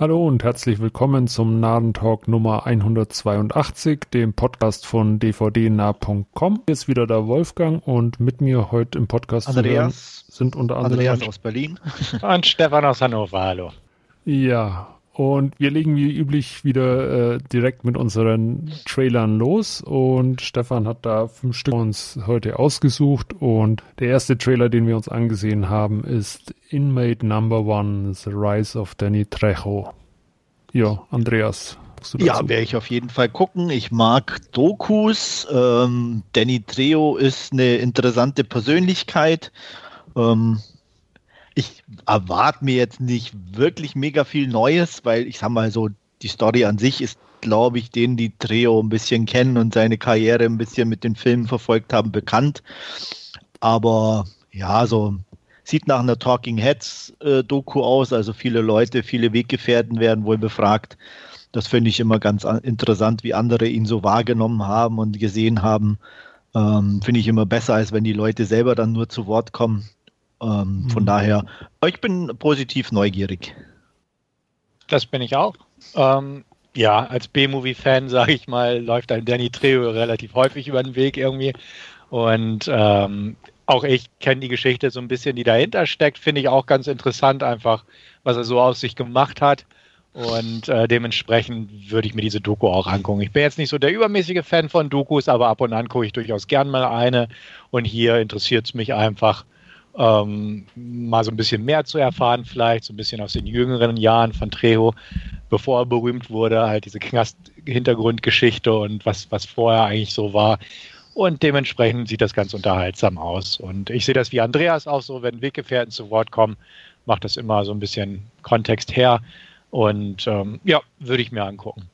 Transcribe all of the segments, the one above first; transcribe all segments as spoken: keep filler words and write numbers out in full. Hallo und herzlich willkommen zum Nadentalk Nummer hundertzweiundachtzig, dem Podcast von d v d nah punkt com. Hier ist wieder der Wolfgang und mit mir heute im Podcast Andreas, sind unter anderem Andreas aus Berlin und Stefan aus Hannover. Hallo. Ja, und wir legen wie üblich wieder äh, direkt mit unseren Trailern los und Stefan hat da fünf Stück uns heute ausgesucht und der erste Trailer, den wir uns angesehen haben, ist Inmate Number One, The Rise of Danny Trejo. Ja, Andreas. Ja, werde ich auf jeden Fall gucken. Ich mag Dokus. Ähm, Danny Trejo ist eine interessante Persönlichkeit. Ähm, Ich erwarte mir jetzt nicht wirklich mega viel Neues, weil ich sag mal so, die Story an sich ist, glaube ich, denen, die Trejo ein bisschen kennen und seine Karriere ein bisschen mit den Filmen verfolgt haben, bekannt. Aber ja, so sieht nach einer Talking Heads äh, Doku aus, also viele Leute, viele Weggefährten werden wohl befragt. Das finde ich immer ganz a- interessant, wie andere ihn so wahrgenommen haben und gesehen haben. Ähm, finde ich immer besser, als wenn die Leute selber dann nur zu Wort kommen. Ähm, von mhm. daher, ich bin positiv neugierig. Das bin ich auch. Ähm, ja, als B-Movie-Fan, sage ich mal, läuft ein Danny Trejo relativ häufig über den Weg irgendwie. Und ähm, auch ich kenne die Geschichte so ein bisschen, die dahinter steckt. Finde ich auch ganz interessant einfach, was er so aus sich gemacht hat. Und äh, dementsprechend würde ich mir diese Doku auch angucken. Ich bin jetzt nicht so der übermäßige Fan von Dokus, aber ab und an gucke ich durchaus gern mal eine. Und hier interessiert es mich einfach, Ähm, mal so ein bisschen mehr zu erfahren vielleicht, so ein bisschen aus den jüngeren Jahren von Trejo, bevor er berühmt wurde, halt diese Knast-Hintergrundgeschichte und was, was vorher eigentlich so war. Und dementsprechend sieht das ganz unterhaltsam aus. Und ich sehe das wie Andreas auch so, wenn Weggefährten zu Wort kommen, macht das immer so ein bisschen Kontext her. Und ähm, ja, würde ich mir angucken.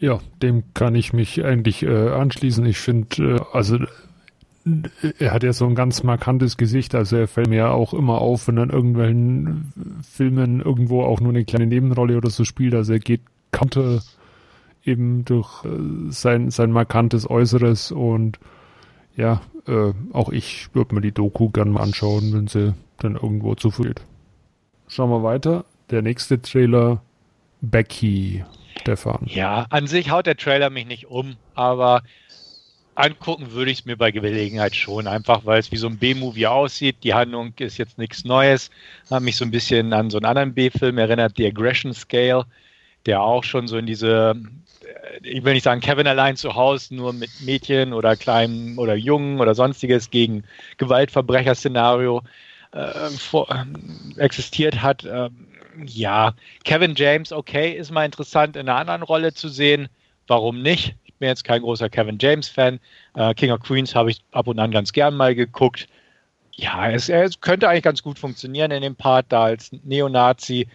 Ja, dem kann ich mich eigentlich äh, anschließen. Ich finde, äh, also... er hat ja so ein ganz markantes Gesicht, also er fällt mir ja auch immer auf, wenn er in irgendwelchen Filmen irgendwo auch nur eine kleine Nebenrolle oder so spielt, also er geht Kante eben durch sein, sein markantes Äußeres und ja, äh, auch ich würde mir die Doku gerne mal anschauen, wenn sie dann irgendwo zu früh geht. Schauen wir weiter, der nächste Trailer, Becky, Stefan. Ja, an sich haut der Trailer mich nicht um, aber angucken würde ich es mir bei Gelegenheit schon, einfach weil es wie so ein B-Movie aussieht. Die Handlung ist jetzt nichts Neues. Hat mich so ein bisschen an so einen anderen B-Film erinnert, The Aggression Scale, der auch schon so in diese, ich will nicht sagen Kevin allein zu Hause, nur mit Mädchen oder Kleinen oder Jungen oder sonstiges gegen Gewaltverbrecherszenario äh, vor, äh, existiert hat. Äh, ja, Kevin James, okay, ist mal interessant in einer anderen Rolle zu sehen. Warum nicht? Bin jetzt kein großer Kevin James-Fan. Äh, King of Queens habe ich ab und an ganz gern mal geguckt. Ja, es, es könnte eigentlich ganz gut funktionieren in dem Part da als Neonazi.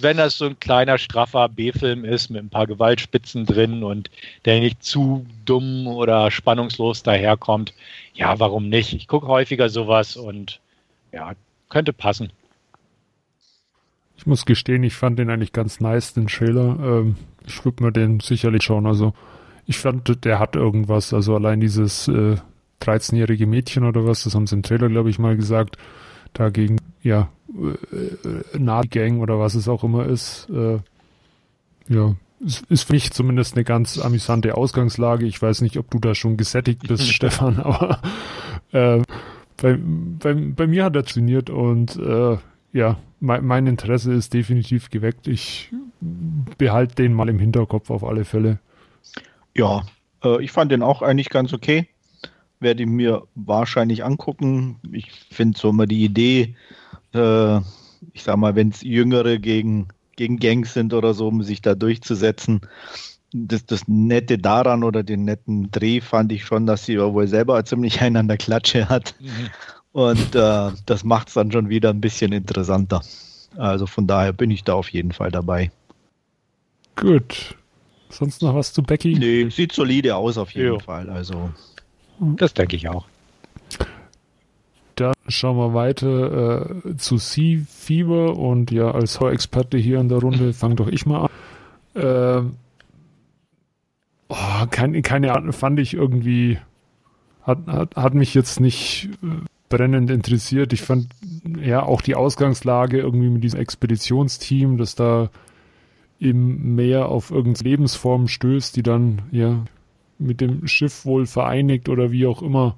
Wenn das so ein kleiner, straffer B-Film ist mit ein paar Gewaltspitzen drin und der nicht zu dumm oder spannungslos daherkommt, ja, warum nicht? Ich gucke häufiger sowas und ja, könnte passen. Ich muss gestehen, ich fand den eigentlich ganz nice, den Trailer. Ähm, ich würde mir den sicherlich schauen, also ich fand, der hat irgendwas, also allein dieses äh, dreizehnjährige Mädchen oder was, das haben sie im Trailer, glaube ich, mal gesagt, dagegen, ja, äh, Nazi-Gang oder was es auch immer ist, äh, ja, es ist für mich zumindest eine ganz amüsante Ausgangslage. Ich weiß nicht, ob du da schon gesättigt bist, Stefan, aber äh, bei, bei, bei mir hat er trainiert und äh, ja, mein, mein Interesse ist definitiv geweckt. Ich behalte den mal im Hinterkopf auf alle Fälle. Ja, äh, ich fand den auch eigentlich ganz okay. Werde ihn mir wahrscheinlich angucken. Ich finde so immer die Idee, äh, ich sag mal, wenn es Jüngere gegen, gegen Gangs sind oder so, um sich da durchzusetzen, das, das Nette daran oder den netten Dreh fand ich schon, dass sie wohl selber ziemlich einander Klatsche hat. Mhm. Und äh, das macht es dann schon wieder ein bisschen interessanter. Also von daher bin ich da auf jeden Fall dabei. Gut. Sonst noch was zu Becky? Nee, sieht solide aus auf jeden ja. Fall. Also das denke ich auch. Dann schauen wir weiter äh, zu Sea Fever und ja, als Horror-Experte hier in der Runde fang doch ich mal an. Äh, oh, kein, keine Ahnung, fand ich irgendwie, hat, hat, hat mich jetzt nicht brennend interessiert. Ich fand ja auch die Ausgangslage irgendwie mit diesem Expeditionsteam, das da im Meer auf irgendeine Lebensform stößt, die dann ja mit dem Schiff wohl vereinigt oder wie auch immer.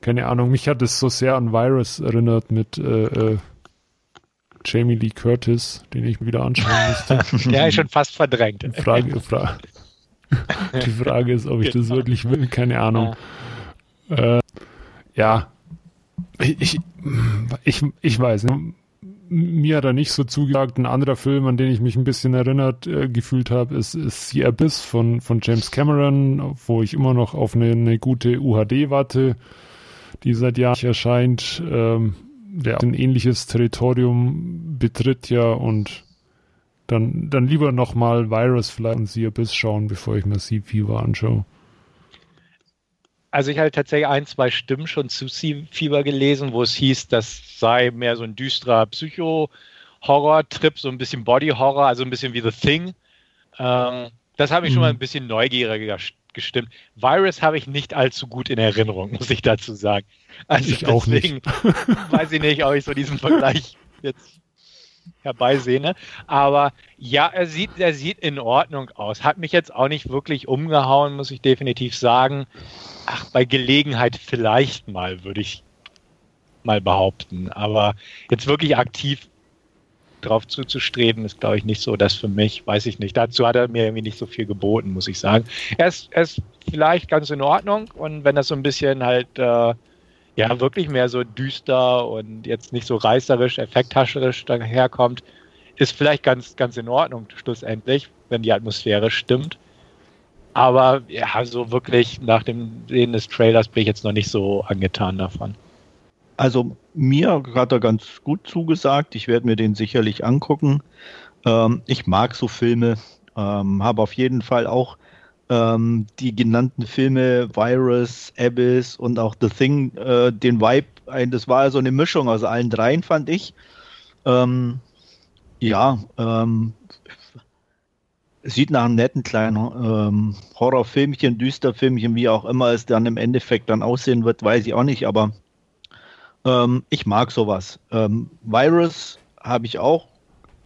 Keine Ahnung, mich hat es so sehr an Virus erinnert mit äh, äh, Jamie Lee Curtis, den ich wieder anschauen musste. Ja, schon fast verdrängt. Frage, Frage. Die Frage ist, ob ich das wirklich will, keine Ahnung. Ja, äh, ja. Ich, ich, ich weiß nicht. Mir hat er nicht so zugesagt. Ein anderer Film, an den ich mich ein bisschen erinnert äh, gefühlt habe, ist, ist The Abyss von, von James Cameron, wo ich immer noch auf eine, eine gute U H D warte, die seit Jahren erscheint, ähm, der ein ähnliches Territorium betritt ja und dann, dann lieber nochmal Virus vielleicht und The Abyss schauen, bevor ich mir Sea Fever anschaue. Also ich hatte tatsächlich ein, zwei Stimmen schon zu Sea Fever gelesen, wo es hieß, das sei mehr so ein düsterer Psycho-Horror-Trip, so ein bisschen Body-Horror, also ein bisschen wie The Thing. Ähm, das habe ich schon mal ein bisschen neugieriger gestimmt. Virus habe ich nicht allzu gut in Erinnerung, muss ich dazu sagen. Also ich auch deswegen nicht. Weiß ich nicht, ob ich so diesen Vergleich jetzt herbeisehne. Aber ja, er sieht, er sieht in Ordnung aus. Hat mich jetzt auch nicht wirklich umgehauen, muss ich definitiv sagen. Ach, bei Gelegenheit vielleicht mal, würde ich mal behaupten. Aber jetzt wirklich aktiv drauf zuzustreben, ist, glaube ich, nicht so das für mich. Weiß ich nicht. Dazu hat er mir irgendwie nicht so viel geboten, muss ich sagen. Er ist, er ist vielleicht ganz in Ordnung. Und wenn das so ein bisschen halt, äh, ja, wirklich mehr so düster und jetzt nicht so reißerisch, effekthascherisch daherkommt, ist vielleicht ganz, ganz in Ordnung schlussendlich, wenn die Atmosphäre stimmt. Aber ja, so wirklich nach dem Sehen des Trailers bin ich jetzt noch nicht so angetan davon. Also mir hat er ganz gut zugesagt. Ich werde mir den sicherlich angucken. Ähm, ich mag so Filme, ähm, habe auf jeden Fall auch ähm, die genannten Filme Virus, Abyss und auch The Thing, äh, den Vibe. Das war so eine Mischung aus allen dreien, fand ich. Ähm, ja, ähm, sieht nach einem netten kleinen ähm, Horrorfilmchen, Düsterfilmchen, wie auch immer es dann im Endeffekt dann aussehen wird, weiß ich auch nicht, aber ähm, ich mag sowas. Ähm, Virus habe ich auch,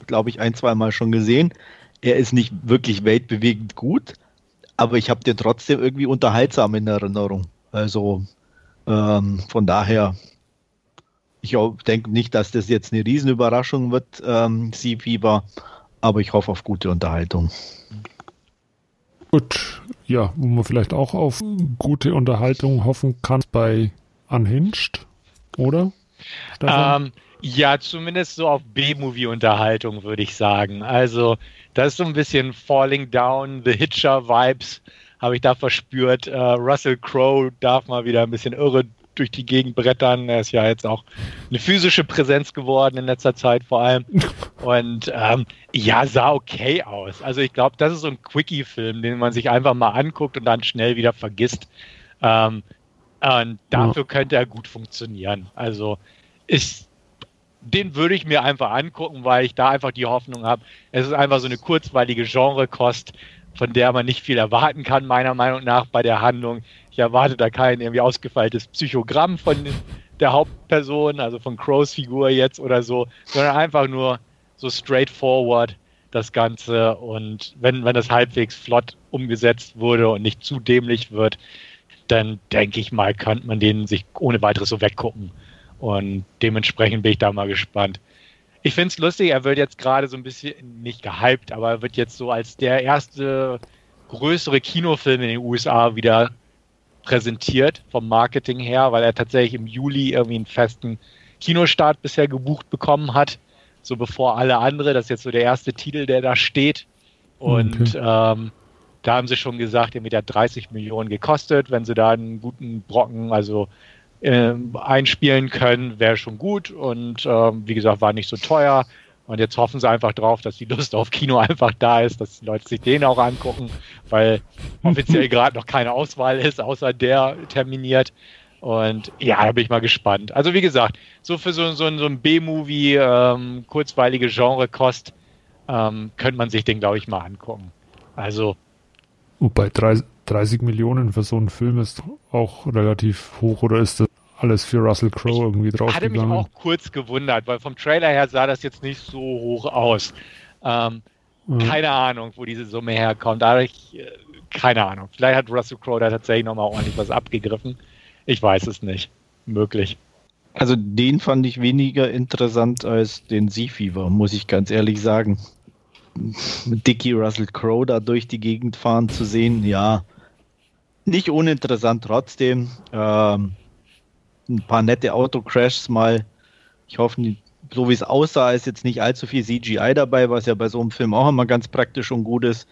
glaube ich, ein, zweimal schon gesehen. Er ist nicht wirklich weltbewegend gut, aber ich habe den trotzdem irgendwie unterhaltsam in Erinnerung. Also ähm, von daher, ich denke nicht, dass das jetzt eine Riesenüberraschung wird, ähm, Sea Fever. Aber ich hoffe auf gute Unterhaltung. Gut, ja, wo man vielleicht auch auf gute Unterhaltung hoffen kann, bei Unhinged, oder? Ähm, ja, zumindest so auf B-Movie-Unterhaltung, würde ich sagen. Also, das ist so ein bisschen Falling Down, The Hitcher-Vibes habe ich da verspürt. Uh, Russell Crowe darf mal wieder ein bisschen irre durch die Gegend brettern. Er ist ja jetzt auch eine physische Präsenz geworden in letzter Zeit vor allem. Und ähm, ja, sah okay aus. Also ich glaube, das ist so ein Quickie-Film, den man sich einfach mal anguckt und dann schnell wieder vergisst. Ähm, und dafür ja. Könnte er gut funktionieren. Also ich, den würde ich mir einfach angucken, weil ich da einfach die Hoffnung habe. Es ist einfach so eine kurzweilige Genrekost, von der man nicht viel erwarten kann, meiner Meinung nach, bei der Handlung. Ich erwarte da kein irgendwie ausgefeiltes Psychogramm von der Hauptperson, also von Crows Figur jetzt oder so, sondern einfach nur so straightforward das Ganze. Und wenn, wenn das halbwegs flott umgesetzt wurde und nicht zu dämlich wird, dann denke ich mal, könnte man den sich ohne weiteres so weggucken. Und dementsprechend bin ich da mal gespannt. Ich finde es lustig, er wird jetzt gerade so ein bisschen, nicht gehypt, aber er wird jetzt so als der erste größere Kinofilm in den U S A wieder präsentiert vom Marketing her, weil er tatsächlich im Juli irgendwie einen festen Kinostart bisher gebucht bekommen hat, so bevor alle andere. Das ist jetzt so der erste Titel, der da steht. Und okay. ähm, da haben sie schon gesagt, der hat dreißig Millionen gekostet. Wenn sie da einen guten Brocken, also Ähm, einspielen können, wäre schon gut und ähm, wie gesagt, war nicht so teuer und jetzt hoffen sie einfach drauf, dass die Lust auf Kino einfach da ist, dass die Leute sich den auch angucken, weil offiziell gerade noch keine Auswahl ist, außer der terminiert und ja, da bin ich mal gespannt. Also wie gesagt, so für so, so, so ein B-Movie, ähm, kurzweilige Genrekost, ähm, könnte man sich den, glaube ich, mal angucken. Also Wobei dreißig Millionen für so einen Film ist auch relativ hoch, oder ist das alles für Russell Crowe irgendwie draufgegangen. Ich hatte mich auch kurz gewundert, weil vom Trailer her sah das jetzt nicht so hoch aus. Ähm, ja. Keine Ahnung, wo diese Summe herkommt. Dadurch, äh, keine Ahnung. Vielleicht hat Russell Crowe da tatsächlich nochmal ordentlich was abgegriffen. Ich weiß es nicht. Möglich. Also den fand ich weniger interessant als den Seafever, muss ich ganz ehrlich sagen. Mit Dickie Russell Crowe da durch die Gegend fahren zu sehen, ja, nicht uninteressant trotzdem. Ähm, ein paar nette Autocrashs mal. Ich hoffe, so wie es aussah, ist jetzt nicht allzu viel C G I dabei, was ja bei so einem Film auch immer ganz praktisch und gut ist.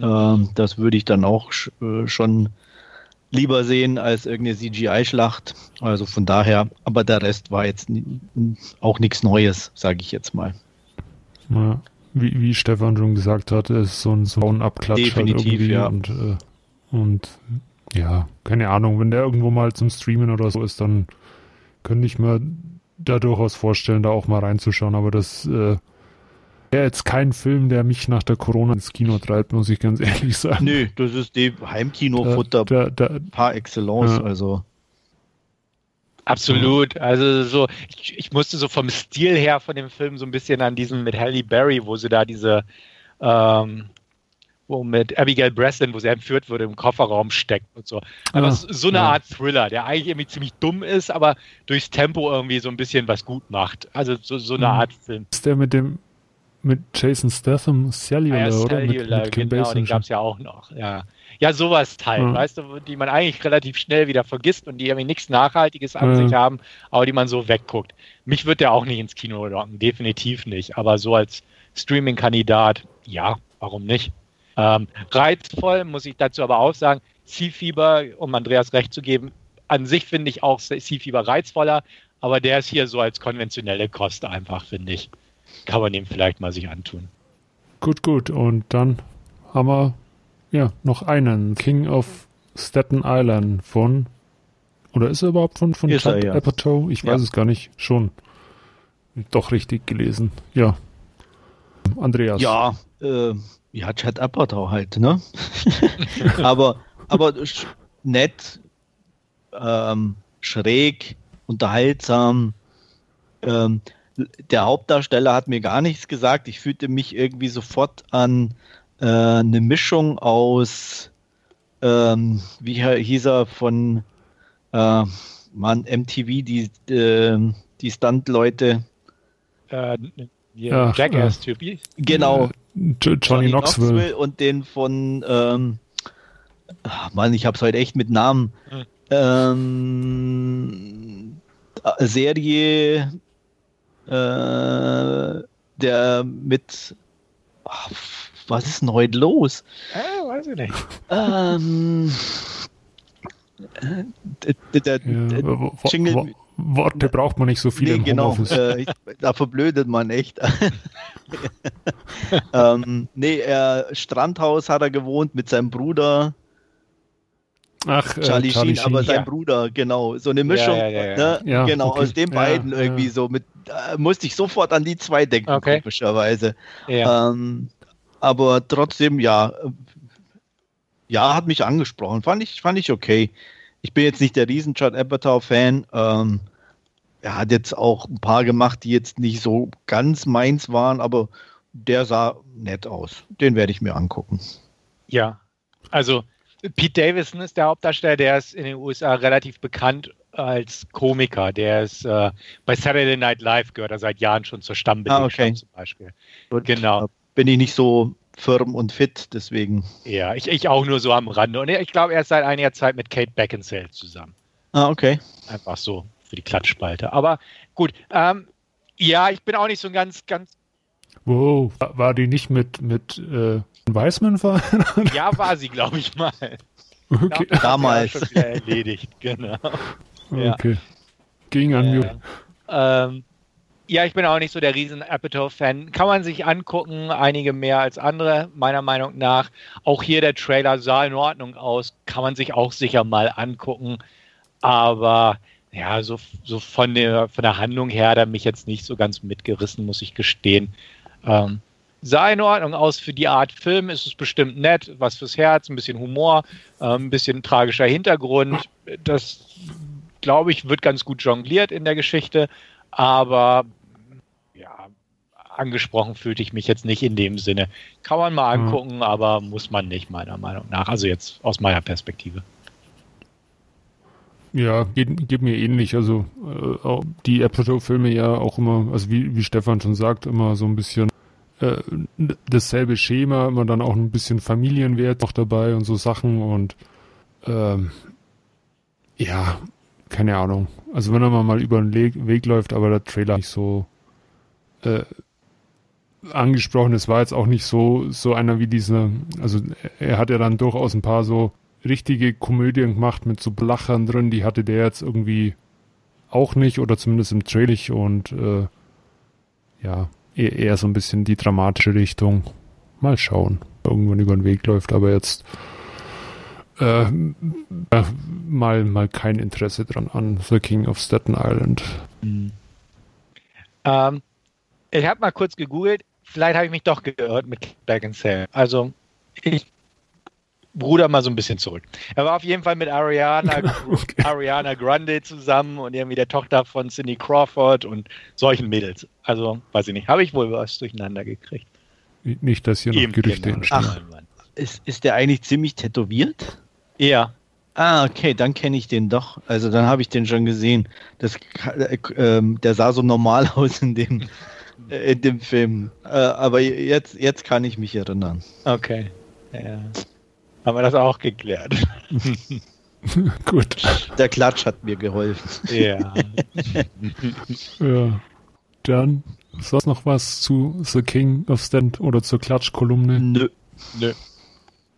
Ähm, das würde ich dann auch äh, schon lieber sehen als irgendeine C G I-Schlacht. Also von daher, aber der Rest war jetzt auch nichts Neues, sage ich jetzt mal. Ja, wie, wie Stefan schon gesagt hat, ist so ein, so ein Abklatsch. Definitiv, halt irgendwie, ja. Und, äh, und ja, keine Ahnung, wenn der irgendwo mal zum Streamen oder so ist, dann könnte ich mir da durchaus vorstellen, da auch mal reinzuschauen. Aber das äh, wäre jetzt kein Film, der mich nach der Corona ins Kino treibt, muss ich ganz ehrlich sagen. Nö, das ist die Heimkinofutter da, da, da, par excellence, ja. Also. Absolut, also so, ich, ich musste so vom Stil her von dem Film so ein bisschen an diesen mit Halle Berry, wo sie da diese, ähm, wo mit Abigail Breslin, wo sie entführt wurde, im Kofferraum steckt und so. Aber ah, so eine ja. Art Thriller, der eigentlich irgendwie ziemlich dumm ist, aber durchs Tempo irgendwie so ein bisschen was gut macht. Also so, so eine Art Film. Ist der mit dem, mit Jason Statham, Cellular, ah, ja, Cellular, oder? Mit, mit Kim genau, Basin den gab es ja auch noch, ja. Ja, sowas halt, ja. Weißt du, die man eigentlich relativ schnell wieder vergisst und die irgendwie nichts Nachhaltiges an ja. sich haben, aber die man so wegguckt. Mich wird der auch nicht ins Kino locken, definitiv nicht, aber so als Streaming-Kandidat, ja, warum nicht? Ähm, reizvoll, muss ich dazu aber auch sagen, Seafever, um Andreas recht zu geben, an sich finde ich auch Seafever reizvoller, aber der ist hier so als konventionelle Kost einfach, finde ich. Kann man ihm vielleicht mal sich antun. Gut, gut. Und dann haben wir ja noch einen. King of Staten Island von, oder ist er überhaupt von, von Judd ja. Apatow? Ich weiß ja. es gar nicht. Schon. Doch richtig gelesen. Ja. Andreas. Ja, äh, ja, Judd Apatow halt, ne? aber, aber nett, ähm, schräg, unterhaltsam, ähm, der Hauptdarsteller hat mir gar nichts gesagt. Ich fühlte mich irgendwie sofort an äh, eine Mischung aus, ähm, wie hieß er von äh, Mann, M T V, die, äh, die Stunt-Leute. Äh, ja, Jackass-Typ. Äh, genau. Johnny, Johnny Knoxville. Knoxville und den von, ähm, ach Mann, ich hab's heute echt mit Namen. Hm. Ähm, Serie. Äh, der mit ach, was ist denn heute los? Ah, weiß ich nicht. Ähm, der, der, der ja, wo, Jingle, wo, Worte braucht man nicht so viel nee, im genau, Homeoffice. Äh, ich, da verblödet man echt. ähm, nee, er, Strandhaus hat er gewohnt mit seinem Bruder. Ach, Charlie, äh, Charlie Sheen, Sheen, aber sein ja. Bruder, genau, so eine Mischung, ja, ja, ja, ja. Ne? Ja, genau, okay. Aus den beiden ja, irgendwie ja. so, mit, äh, musste ich sofort an die zwei denken, okay. Komischerweise, ja. ähm, aber trotzdem, ja, ja, hat mich angesprochen, fand ich, fand ich okay, ich bin jetzt nicht der riesen Judd Apatow-Fan, ähm, er hat jetzt auch ein paar gemacht, die jetzt nicht so ganz meins waren, aber der sah nett aus, den werde ich mir angucken. Ja, also Pete Davidson ist der Hauptdarsteller, der ist in den U S A relativ bekannt als Komiker. Der ist äh, bei Saturday Night Live gehört er seit Jahren schon zur Stammbelegschaft ah, okay. zum Beispiel. Gut, genau. Bin ich nicht so firm und fit, deswegen. Ja, ich, ich auch nur so am Rande. Und ich glaube, er ist seit einiger Zeit mit Kate Beckinsale zusammen. Ah, okay. Einfach so für die Klatschspalte. Aber gut, ähm, ja, ich bin auch nicht so ein ganz, ganz. Wow, war die nicht mit, mit äh, Weismann verheiratet? Ja, war sie, glaube ich mal. Okay. Glaub, damals. Schon wieder erledigt, genau. Okay. Ja. Ging an äh, mir. Ähm, ja, ich bin auch nicht so der riesen Apatow-Fan. Kann man sich angucken, einige mehr als andere, meiner Meinung nach. Auch hier der Trailer sah in Ordnung aus, kann man sich auch sicher mal angucken. Aber ja, so, so von, der, von der Handlung her hat er mich jetzt nicht so ganz mitgerissen, muss ich gestehen. Ähm, sah in Ordnung aus für die Art Film, ist es bestimmt nett, was fürs Herz, ein bisschen Humor, äh, ein bisschen tragischer Hintergrund, das glaube ich, wird ganz gut jongliert in der Geschichte, aber ja, angesprochen fühlte ich mich jetzt nicht in dem Sinne. Kann man mal angucken, mhm. aber muss man nicht, meiner Meinung nach. Also jetzt aus meiner Perspektive. Ja, geht, geht mir ähnlich. Also äh, die Apatow-Filme ja auch immer, also wie, wie Stefan schon sagt, immer so ein bisschen äh, dasselbe Schema, immer dann auch ein bisschen Familienwert noch dabei und so Sachen und ähm, ja, keine Ahnung. Also wenn man mal über den Le- Weg läuft, aber der Trailer nicht so äh, angesprochen, es war jetzt auch nicht so, so einer wie diese, also er hat ja dann durchaus ein paar so richtige Komödien gemacht mit so Blachern drin, die hatte der jetzt irgendwie auch nicht oder zumindest im Trailer nicht und äh, ja, eher, eher so ein bisschen die dramatische Richtung. Mal schauen, irgendwann über den Weg läuft, aber jetzt äh, äh, mal, mal kein Interesse dran an The King of Staten Island. Mhm. Ähm, ich habe mal kurz gegoogelt, vielleicht habe ich mich doch geirrt mit Back and Sale. Also ich Bruder mal so ein bisschen zurück. Er war auf jeden Fall mit Ariana, okay. Ariana Grande zusammen und irgendwie der Tochter von Cindy Crawford und solchen Mädels. Also, weiß ich nicht, habe ich wohl was durcheinander gekriegt. Nicht, dass hier noch Gerüchte entstehen. Ach, ist, ist der eigentlich ziemlich tätowiert? Ja. Ah, okay, dann kenne ich den doch. Also, dann habe ich den schon gesehen. Das, äh, der sah so normal aus in dem, äh, in dem Film. Äh, aber jetzt, jetzt kann ich mich erinnern. Okay, ja. Haben wir das auch geklärt. Gut. Der Klatsch hat mir geholfen. Ja. Ja. Dann, sonst noch was zu The King of Stand oder zur Klatschkolumne? Nö. Nö.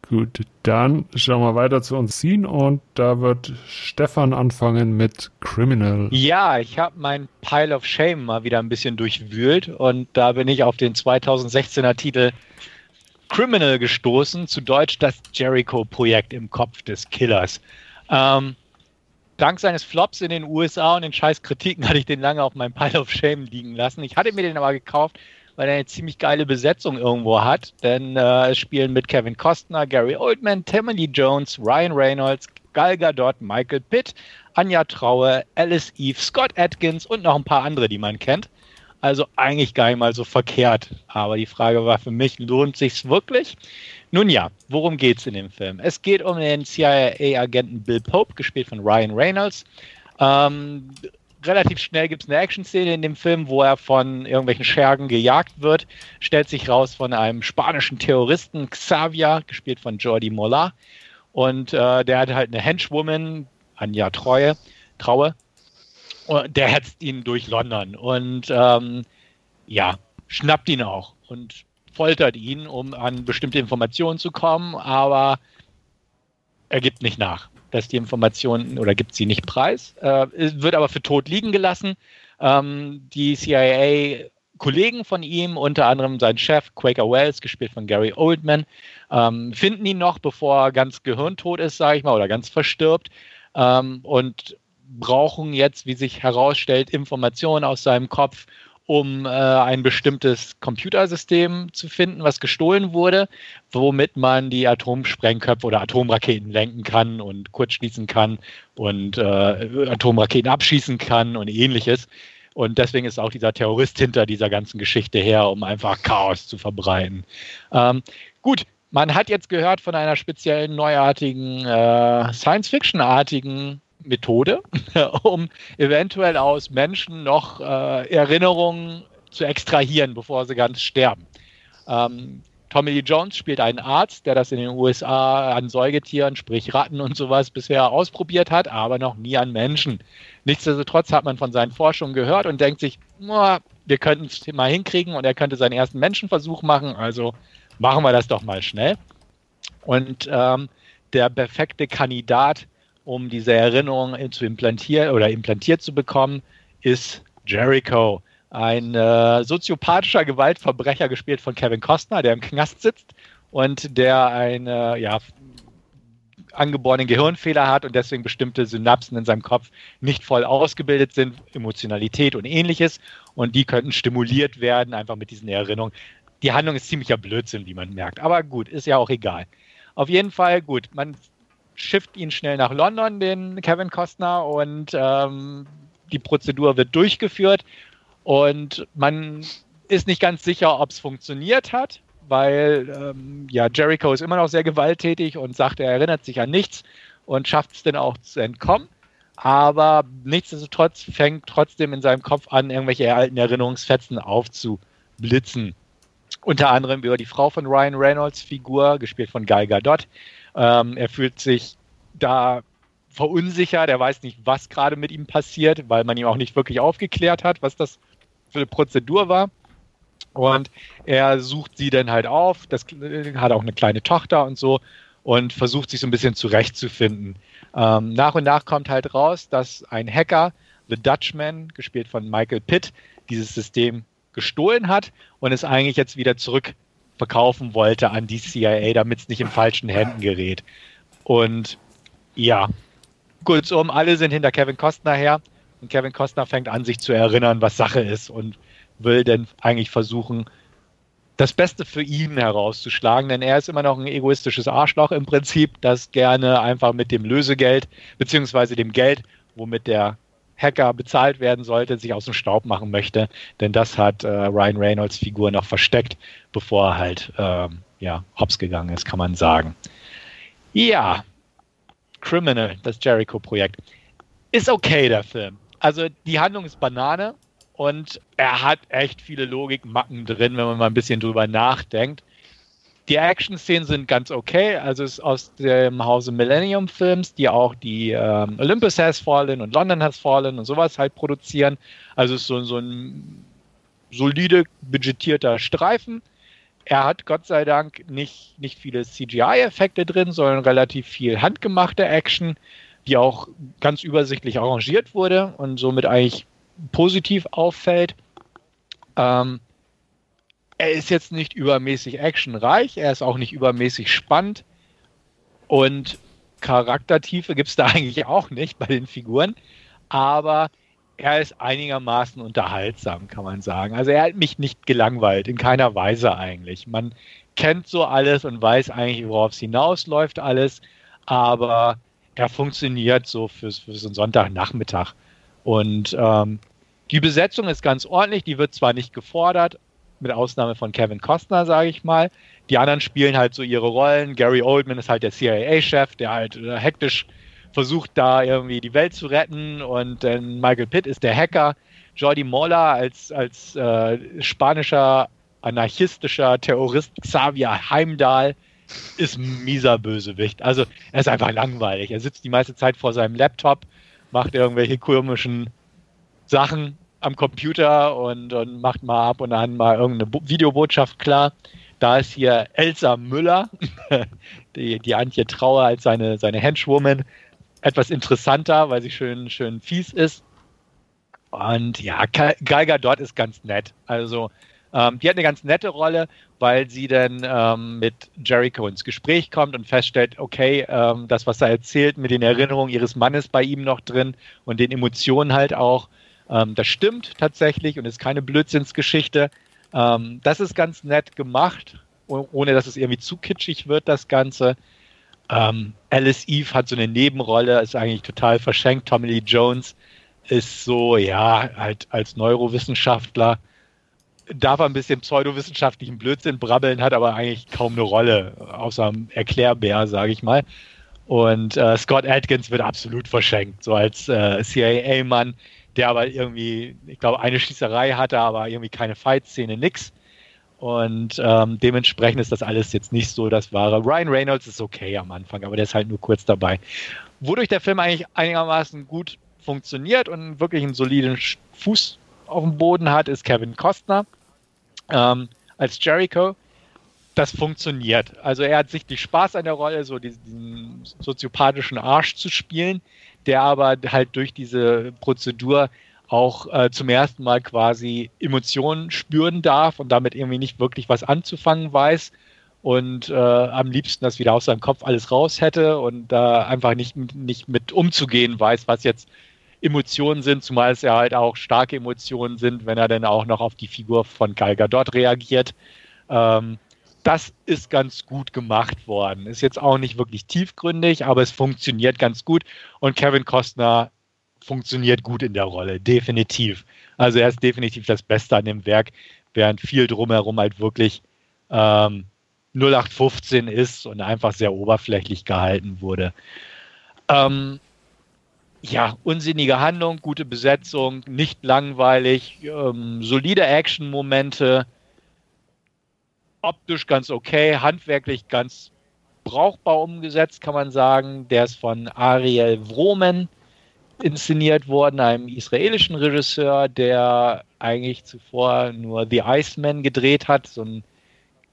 Gut, dann schauen wir weiter zu uns ziehen und da wird Stefan anfangen mit Criminal. Ja, ich habe meinen Pile of Shame mal wieder ein bisschen durchwühlt und da bin ich auf den zweitausendsechzehner Titel Criminal gestoßen, zu Deutsch das Jericho-Projekt im Kopf des Killers. Ähm, dank seines Flops in den U S A und den scheiß Kritiken hatte ich den lange auf meinem Pile of Shame liegen lassen. Ich hatte mir den aber gekauft, weil er eine ziemlich geile Besetzung irgendwo hat, denn äh, es spielen mit Kevin Costner, Gary Oldman, Tommy Lee Jones, Ryan Reynolds, Gal Gadot, Michael Pitt, Antje Traue, Alice Eve, Scott Adkins und noch ein paar andere, die man kennt. Also eigentlich gar nicht mal so verkehrt. Aber die Frage war für mich, lohnt sich's wirklich? Nun ja, worum geht's in dem Film? Es geht um den C I A-Agenten Bill Pope, gespielt von Ryan Reynolds. Ähm, relativ schnell gibt's eine Action-Szene in dem Film, wo er von irgendwelchen Schergen gejagt wird. Stellt sich raus von einem spanischen Terroristen, Xavier, gespielt von Jordi Mollà. Und äh, der hat halt eine Henchwoman, Antje Traue, Traue. Der hetzt ihn durch London und ähm, ja, schnappt ihn auch und foltert ihn, um an bestimmte Informationen zu kommen, aber er gibt nicht nach, dass die Informationen oder gibt sie nicht preis. Äh, wird aber für tot liegen gelassen. Ähm, die C I A-Kollegen von ihm, unter anderem sein Chef Quaker Wells, gespielt von Gary Oldman, ähm, finden ihn noch, bevor er ganz gehirntot ist, sage ich mal, oder ganz verstirbt ähm, und brauchen jetzt, wie sich herausstellt, Informationen aus seinem Kopf, um äh, ein bestimmtes Computersystem zu finden, was gestohlen wurde, womit man die Atomsprengköpfe oder Atomraketen lenken kann und kurzschließen kann und äh, Atomraketen abschießen kann und ähnliches. Und deswegen ist auch dieser Terrorist hinter dieser ganzen Geschichte her, um einfach Chaos zu verbreiten. Ähm, gut, man hat jetzt gehört von einer speziellen, neuartigen, äh, Science-Fiction-artigen Methode, um eventuell aus Menschen noch äh, Erinnerungen zu extrahieren, bevor sie ganz sterben. Ähm, Tommy Lee Jones spielt einen Arzt, der das in den U S A an Säugetieren, sprich Ratten und sowas, bisher ausprobiert hat, aber noch nie an Menschen. Nichtsdestotrotz hat man von seinen Forschungen gehört und denkt sich, wir könnten es mal hinkriegen und er könnte seinen ersten Menschenversuch machen, also machen wir das doch mal schnell. Und ähm, der perfekte Kandidat, um diese Erinnerung zu implantieren oder implantiert zu bekommen, ist Jericho. Ein äh, soziopathischer Gewaltverbrecher, gespielt von Kevin Costner, der im Knast sitzt und der einen äh, ja, angeborenen Gehirnfehler hat und deswegen bestimmte Synapsen in seinem Kopf nicht voll ausgebildet sind, Emotionalität und ähnliches. Und die könnten stimuliert werden, einfach mit diesen Erinnerungen. Die Handlung ist ziemlicher Blödsinn, wie man merkt. Aber gut, ist ja auch egal. Auf jeden Fall, gut, man schifft ihn schnell nach London, den Kevin Costner, und ähm, die Prozedur wird durchgeführt und man ist nicht ganz sicher, ob es funktioniert hat, weil ähm, ja, Jericho ist immer noch sehr gewalttätig und sagt, er erinnert sich an nichts und schafft es dann auch zu entkommen. Aber nichtsdestotrotz fängt trotzdem in seinem Kopf an, irgendwelche alten Erinnerungsfetzen aufzublitzen. Unter anderem über die Frau von Ryan Reynolds Figur, gespielt von Gal Gadot. Ähm, er fühlt sich da verunsichert, er weiß nicht, was gerade mit ihm passiert, weil man ihm auch nicht wirklich aufgeklärt hat, was das für eine Prozedur war. Und er sucht sie dann halt auf, das hat auch eine kleine Tochter und so, und versucht sich so ein bisschen zurechtzufinden. Ähm, nach und nach kommt halt raus, dass ein Hacker, The Dutchman, gespielt von Michael Pitt, dieses System gestohlen hat und es eigentlich jetzt wieder zurückverkaufen wollte an die C I A, damit es nicht in falschen Händen gerät. Und ja, kurzum, alle sind hinter Kevin Costner her und Kevin Costner fängt an, sich zu erinnern, was Sache ist und will dann eigentlich versuchen, das Beste für ihn herauszuschlagen, denn er ist immer noch ein egoistisches Arschloch im Prinzip, das gerne einfach mit dem Lösegeld, beziehungsweise dem Geld, womit der Hacker bezahlt werden sollte, sich aus dem Staub machen möchte, denn das hat äh, Ryan Reynolds Figur noch versteckt, bevor er halt äh, ja, hops gegangen ist, kann man sagen. Ja, Criminal, das Jericho-Projekt. Ist okay, der Film. Also die Handlung ist Banane und er hat echt viele Logikmacken drin, wenn man mal ein bisschen drüber nachdenkt. Die Action-Szenen sind ganz okay, also es ist aus dem Hause Millennium-Films, die auch die ähm, Olympus Has Fallen und London Has Fallen und sowas halt produzieren. Also es ist so, so ein solide budgetierter Streifen. Er hat Gott sei Dank nicht, nicht viele C G I-Effekte drin, sondern relativ viel handgemachte Action, die auch ganz übersichtlich arrangiert wurde und somit eigentlich positiv auffällt. Ähm, Er ist jetzt nicht übermäßig actionreich, er ist auch nicht übermäßig spannend und Charaktertiefe gibt es da eigentlich auch nicht bei den Figuren, aber er ist einigermaßen unterhaltsam, kann man sagen. Also er hat mich nicht gelangweilt, in keiner Weise eigentlich. Man kennt so alles und weiß eigentlich, worauf es hinausläuft alles, aber er funktioniert so für so einen Sonntagnachmittag. Und ähm, die Besetzung ist ganz ordentlich, die wird zwar nicht gefordert, mit Ausnahme von Kevin Costner, sage ich mal. Die anderen spielen halt so ihre Rollen. Gary Oldman ist halt der C I A-Chef, der halt hektisch versucht, da irgendwie die Welt zu retten. Und dann Michael Pitt ist der Hacker. Jordi Mollà als, als äh, spanischer, anarchistischer Terrorist Xavier Heimdall ist ein mieser Bösewicht. Also er ist einfach langweilig. Er sitzt die meiste Zeit vor seinem Laptop, macht irgendwelche komischen Sachen am Computer und, und macht mal ab und an mal irgendeine Bo- Videobotschaft klar. Da ist hier Elsa Müller, die, die Antje Traue als seine, seine Henchwoman, etwas interessanter, weil sie schön, schön fies ist. Und ja, Gal Gadot ist ganz nett. Also ähm, die hat eine ganz nette Rolle, weil sie dann ähm, mit Jericho ins Gespräch kommt und feststellt, okay, ähm, das, was er erzählt mit den Erinnerungen ihres Mannes bei ihm noch drin und den Emotionen halt auch, das stimmt tatsächlich und ist keine Blödsinnsgeschichte. Das ist ganz nett gemacht, ohne dass es irgendwie zu kitschig wird, das Ganze. Alice Eve hat so eine Nebenrolle, ist eigentlich total verschenkt. Tommy Lee Jones ist so, ja, halt als Neurowissenschaftler, darf er ein bisschen pseudowissenschaftlichen Blödsinn brabbeln, hat aber eigentlich kaum eine Rolle, außer einem Erklärbär, sage ich mal. Und äh, Scott Adkins wird absolut verschenkt, so als äh, C I A-Mann, der aber irgendwie, ich glaube, eine Schießerei hatte, aber irgendwie keine Fight-Szene, nix. Und ähm, dementsprechend ist das alles jetzt nicht so das Wahre. Ryan Reynolds ist okay am Anfang, aber der ist halt nur kurz dabei. Wodurch der Film eigentlich einigermaßen gut funktioniert und wirklich einen soliden Fuß auf dem Boden hat, ist Kevin Costner ähm, als Jericho. Das funktioniert. Also er hat sichtlich Spaß an der Rolle, so diesen soziopathischen Arsch zu spielen, der aber halt durch diese Prozedur auch äh, zum ersten Mal quasi Emotionen spüren darf und damit irgendwie nicht wirklich was anzufangen weiß und äh, am liebsten das wieder aus seinem Kopf alles raus hätte und da äh, einfach nicht, nicht mit umzugehen weiß, was jetzt Emotionen sind, zumal es ja halt auch starke Emotionen sind, wenn er dann auch noch auf die Figur von Gal Gadot reagiert. Ähm, das ist ganz gut gemacht worden. Ist jetzt auch nicht wirklich tiefgründig, aber es funktioniert ganz gut. Und Kevin Costner funktioniert gut in der Rolle, definitiv. Also er ist definitiv das Beste an dem Werk, während viel drumherum halt wirklich ähm, null acht fünfzehn ist und einfach sehr oberflächlich gehalten wurde. Ähm, ja, unsinnige Handlung, gute Besetzung, nicht langweilig, ähm, solide Action-Momente, optisch ganz okay, handwerklich ganz brauchbar umgesetzt, kann man sagen. Der ist von Ariel Vromen inszeniert worden, einem israelischen Regisseur, der eigentlich zuvor nur The Iceman gedreht hat, so ein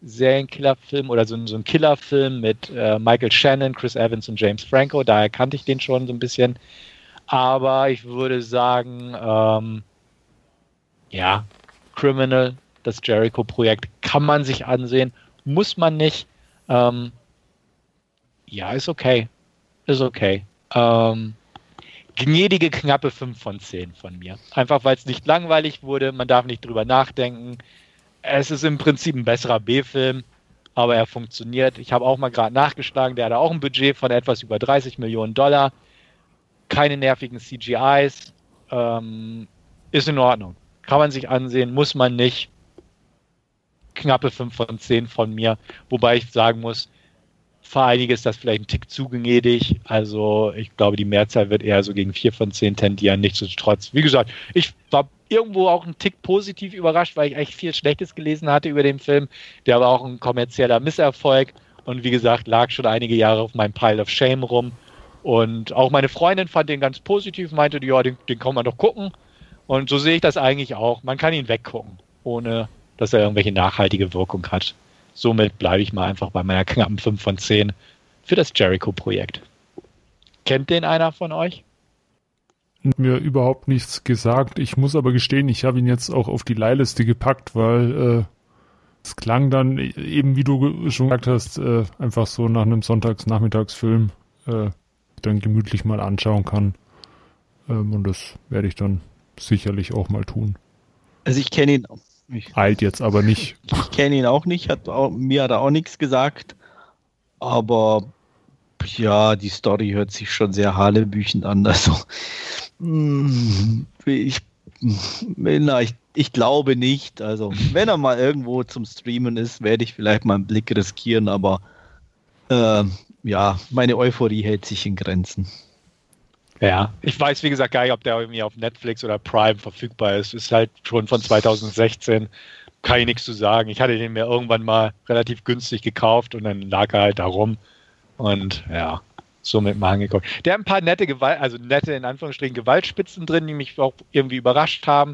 Serienkillerfilm oder so ein, so ein Killerfilm mit äh, Michael Shannon, Chris Evans und James Franco. Daher kannte ich den schon so ein bisschen. Aber ich würde sagen, ähm, ja, Criminal, das Jericho-Projekt, kann man sich ansehen, muss man nicht. Ähm, ja, ist okay. Ist okay. Ähm, gnädige, knappe fünf von zehn von mir. Einfach, weil es nicht langweilig wurde, man darf nicht drüber nachdenken. Es ist im Prinzip ein besserer B-Film, aber er funktioniert. Ich habe auch mal gerade nachgeschlagen, der hatte auch ein Budget von etwas über dreißig Millionen Dollar. Keine nervigen C G Is. Ähm, ist in Ordnung. Kann man sich ansehen, muss man nicht. Knappe fünf von zehn von mir, wobei ich sagen muss, für einige ist das vielleicht ein Tick zu gnädig, also ich glaube, die Mehrzahl wird eher so gegen vier von zehn tendieren, nichtsdestotrotz. Wie gesagt, ich war irgendwo auch ein Tick positiv überrascht, weil ich echt viel Schlechtes gelesen hatte über den Film, der war auch ein kommerzieller Misserfolg und wie gesagt, lag schon einige Jahre auf meinem Pile of Shame rum und auch meine Freundin fand den ganz positiv, meinte, ja, den, den kann man doch gucken und so sehe ich das eigentlich auch, man kann ihn weggucken, ohne dass er irgendwelche nachhaltige Wirkung hat. Somit bleibe ich mal einfach bei meiner knappen fünf von zehn für das Jericho-Projekt. Kennt den einer von euch? Mir überhaupt nichts gesagt. Ich muss aber gestehen, ich habe ihn jetzt auch auf die Leihliste gepackt, weil äh, es klang dann eben, wie du schon gesagt hast, äh, einfach so nach einem Sonntags-Nachmittagsfilm äh, dann gemütlich mal anschauen kann. Ähm, und das werde ich dann sicherlich auch mal tun. Also ich kenne ihn auch. Ich, Eilt jetzt aber nicht. Ich kenne ihn auch nicht, hat auch, mir hat er auch nichts gesagt, aber ja, die Story hört sich schon sehr hanebüchend an. Also, ich, na, ich, ich glaube nicht. Also, wenn er mal irgendwo zum Streamen ist, werde ich vielleicht mal einen Blick riskieren, aber äh, ja, meine Euphorie hält sich in Grenzen. Ja, ich weiß, wie gesagt, gar nicht, ob der irgendwie auf Netflix oder Prime verfügbar ist. Ist halt schon von zweitausendsechzehn, kann ich nichts zu sagen. Ich hatte den mir irgendwann mal relativ günstig gekauft und dann lag er halt da rum und ja, somit mal angeguckt. Der hat ein paar nette Gewalt, also nette in Anführungsstrichen Gewaltspitzen drin, die mich auch irgendwie überrascht haben.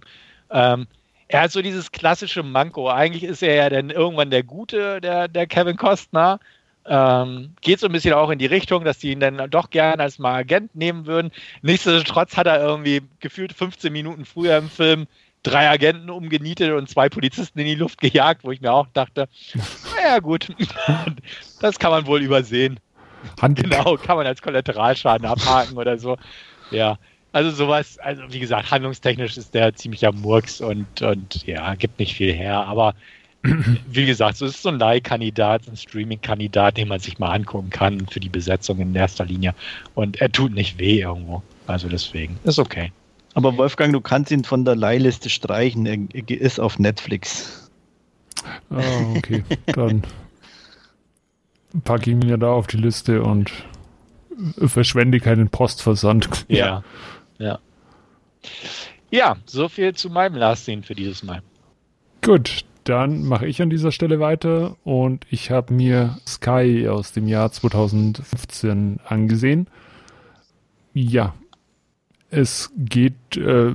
Ähm, er hat so dieses klassische Manko. Eigentlich ist er ja dann irgendwann der Gute, der, der Kevin Costner. Ähm, geht so ein bisschen auch in die Richtung, dass die ihn dann doch gerne als mal Agent nehmen würden. Nichtsdestotrotz hat er irgendwie gefühlt fünfzehn Minuten früher im Film drei Agenten umgenietet und zwei Polizisten in die Luft gejagt, wo ich mir auch dachte, naja gut, das kann man wohl übersehen. Handel. Genau, kann man als Kollateralschaden abhaken oder so. Ja, also sowas, also wie gesagt, handlungstechnisch ist der ziemlicher Murks und, und ja, gibt nicht viel her, aber wie gesagt, so ist so ein Leihkandidat, ein Streaming-Kandidat, den man sich mal angucken kann für die Besetzung in erster Linie. Und er tut nicht weh irgendwo. Also deswegen, ist okay. Aber Wolfgang, du kannst ihn von der Leihliste streichen. Er ist auf Netflix. Ah, oh, okay. Dann packe ich ihn ja da auf die Liste und verschwende keinen Postversand. Ja, ja. Ja, so viel zu meinem Last Scene für dieses Mal. Gut. Dann mache ich an dieser Stelle weiter und ich habe mir Sky aus dem Jahr zweitausendfünfzehn angesehen. Ja, es geht äh,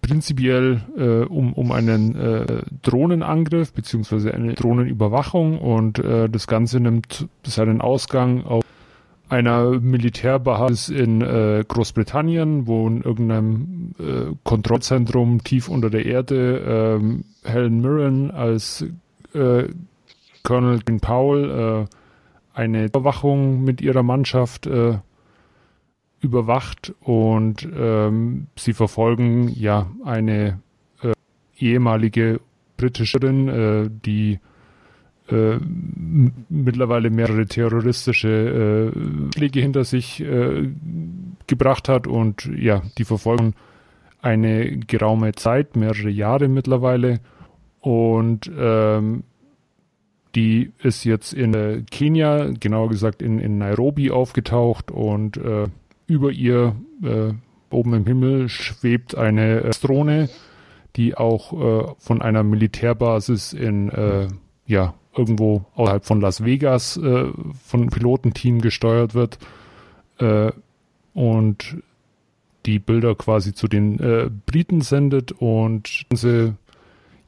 prinzipiell äh, um, um einen äh, Drohnenangriff bzw. eine Drohnenüberwachung und äh, das Ganze nimmt seinen Ausgang auf einer Militärbasis in äh, Großbritannien, wo in irgendeinem äh, Kontrollzentrum tief unter der Erde äh, Helen Mirren als äh, Colonel Green Powell äh, eine Überwachung mit ihrer Mannschaft äh, überwacht und ähm, sie verfolgen ja eine äh, ehemalige Britische, äh, die äh, mittlerweile mehrere terroristische äh, Schläge hinter sich äh, gebracht hat und ja, die Verfolgung eine geraume Zeit, mehrere Jahre mittlerweile, und ähm, die ist jetzt in äh, Kenia, genauer gesagt in, in Nairobi aufgetaucht, und äh, über ihr äh, oben im Himmel schwebt eine äh, Drohne, die auch äh, von einer Militärbasis in äh, ja irgendwo außerhalb von Las Vegas äh, von einem Pilotenteam gesteuert wird, äh, und die Bilder quasi zu den äh, Briten sendet. Und sie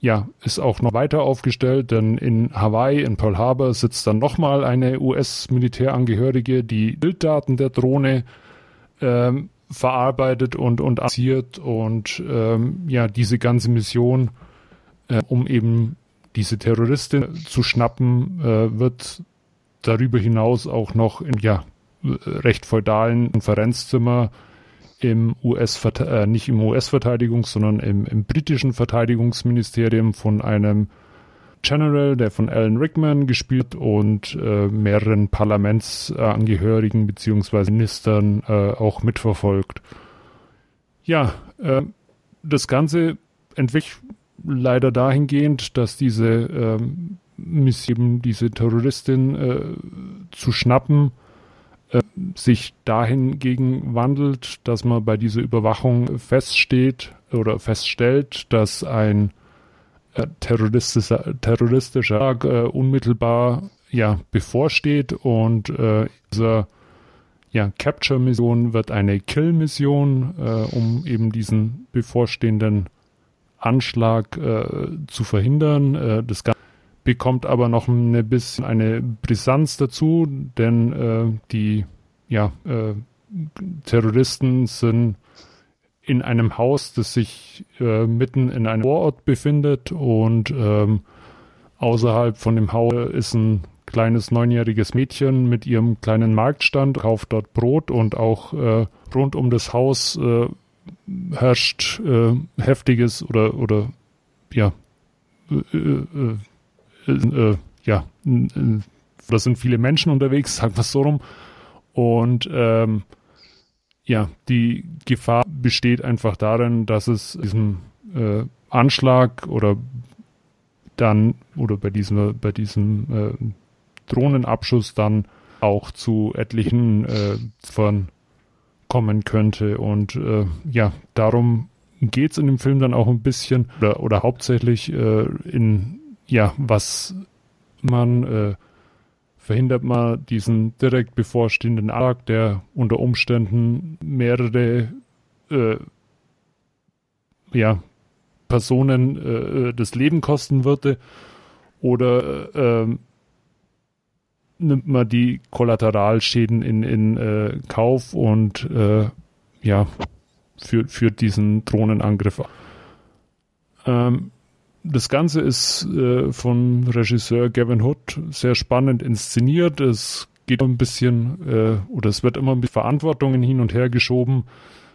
ja, ist auch noch weiter aufgestellt, denn in Hawaii, in Pearl Harbor, sitzt dann nochmal eine U S-Militärangehörige, die Bilddaten der Drohne ähm, verarbeitet und und analysiert, und ähm, ja, diese ganze Mission, äh, um eben diese Terroristin zu schnappen, äh, wird darüber hinaus auch noch im ja, recht feudalen Konferenzzimmer im U S, äh, nicht im U S-Verteidigungs-, sondern im, im britischen Verteidigungsministerium von einem General, der von Alan Rickman gespielt, und äh, mehreren Parlamentsangehörigen bzw. Ministern äh, auch mitverfolgt. Ja, äh, das Ganze entwich leider dahingehend, dass diese äh, Mission, diese Terroristin äh, zu schnappen, sich dahingegen wandelt, dass man bei dieser Überwachung feststeht oder feststellt, dass ein äh, terroristischer, terroristischer Tag äh, unmittelbar ja, bevorsteht, und äh, dieser ja, Capture-Mission wird eine Kill-Mission, äh, um eben diesen bevorstehenden Anschlag äh, zu verhindern. Äh, das Ganze bekommt aber noch ein bisschen eine Brisanz dazu, denn äh, die ja, äh, Terroristen sind in einem Haus, das sich äh, mitten in einem Vorort befindet, und ähm, außerhalb von dem Haus ist ein kleines neunjähriges Mädchen mit ihrem kleinen Marktstand, kauft dort Brot, und auch äh, rund um das Haus äh, herrscht äh, heftiges oder, oder ja, äh, äh, Äh, ja, äh, da sind viele Menschen unterwegs, sagen wir es so rum. Und ähm, ja, die Gefahr besteht einfach darin, dass es diesem äh, Anschlag oder dann oder bei diesem, bei diesem äh, Drohnenabschuss dann auch zu etlichen äh, Opfern kommen könnte. Und äh, ja, darum geht es in dem Film dann auch ein bisschen oder, oder hauptsächlich äh, in ja, was man äh, verhindert man diesen direkt bevorstehenden Anschlag, der unter Umständen mehrere äh, ja, Personen äh, das Leben kosten würde, oder äh, nimmt man die Kollateralschäden in, in äh, Kauf und äh, ja, führt, führt diesen Drohnenangriff an. Ähm, Das Ganze ist äh, von Regisseur Gavin Hood sehr spannend inszeniert. Es geht ein bisschen, äh, oder es wird immer ein bisschen Verantwortungen hin und her geschoben.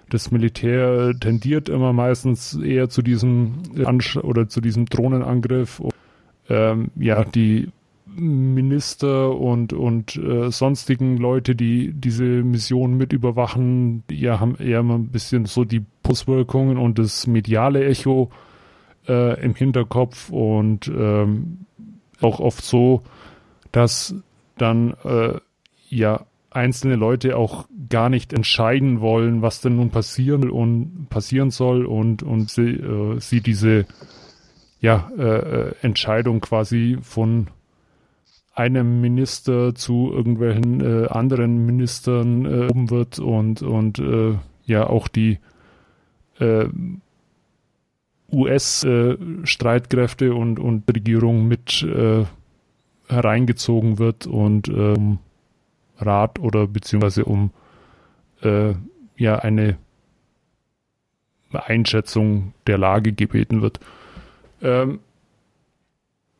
Das Militär tendiert immer meistens eher zu diesem Ansch- oder zu diesem Drohnenangriff. Und, ähm, ja, die Minister und, und äh, sonstigen Leute, die diese Mission mit überwachen, die ja, haben eher immer ein bisschen so die Auswirkungen und das mediale Echo Äh, im Hinterkopf, und ähm, auch oft so, dass dann äh, ja einzelne Leute auch gar nicht entscheiden wollen, was denn nun passieren und passieren soll, und und sie, äh, sie diese ja äh, Entscheidung quasi von einem Minister zu irgendwelchen äh, anderen Ministern äh, oben wird, und und äh, ja auch die äh, U S-Streitkräfte äh, und, und Regierung mit äh, hereingezogen wird und äh, um Rat oder beziehungsweise um äh, ja, eine Einschätzung der Lage gebeten wird. Ähm,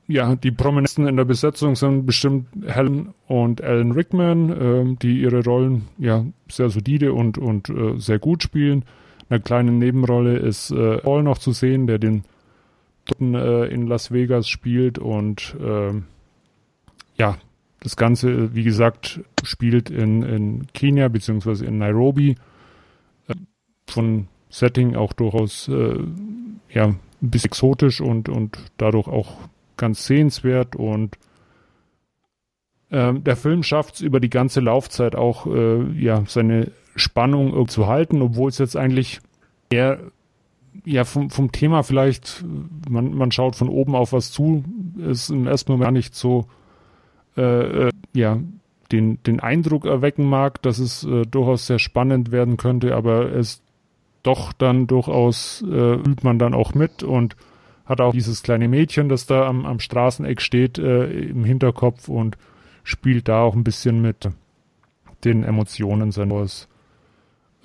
ja, die Prominenten in der Besetzung sind bestimmt Helen und Alan Rickman, äh, die ihre Rollen ja sehr solide und, und äh, sehr gut spielen. Eine kleine Nebenrolle ist äh, Paul noch zu sehen, der den Toten äh, in Las Vegas spielt, und äh, ja, das Ganze, wie gesagt, spielt in, in Kenia beziehungsweise in Nairobi. Von Setting auch durchaus äh, ja, ein bisschen exotisch und, und dadurch auch ganz sehenswert. Und äh, der Film schafft es über die ganze Laufzeit auch äh, ja, seine Spannung zu halten, obwohl es jetzt eigentlich eher ja, vom, vom Thema vielleicht, man, man schaut von oben auf was zu, ist im ersten Moment gar nicht so äh, äh, ja, den, den Eindruck erwecken mag, dass es äh, durchaus sehr spannend werden könnte, aber es doch dann durchaus äh, übt man dann auch mit und hat auch dieses kleine Mädchen, das da am, am Straßeneck steht, äh, im Hinterkopf und spielt da auch ein bisschen mit den Emotionen seines.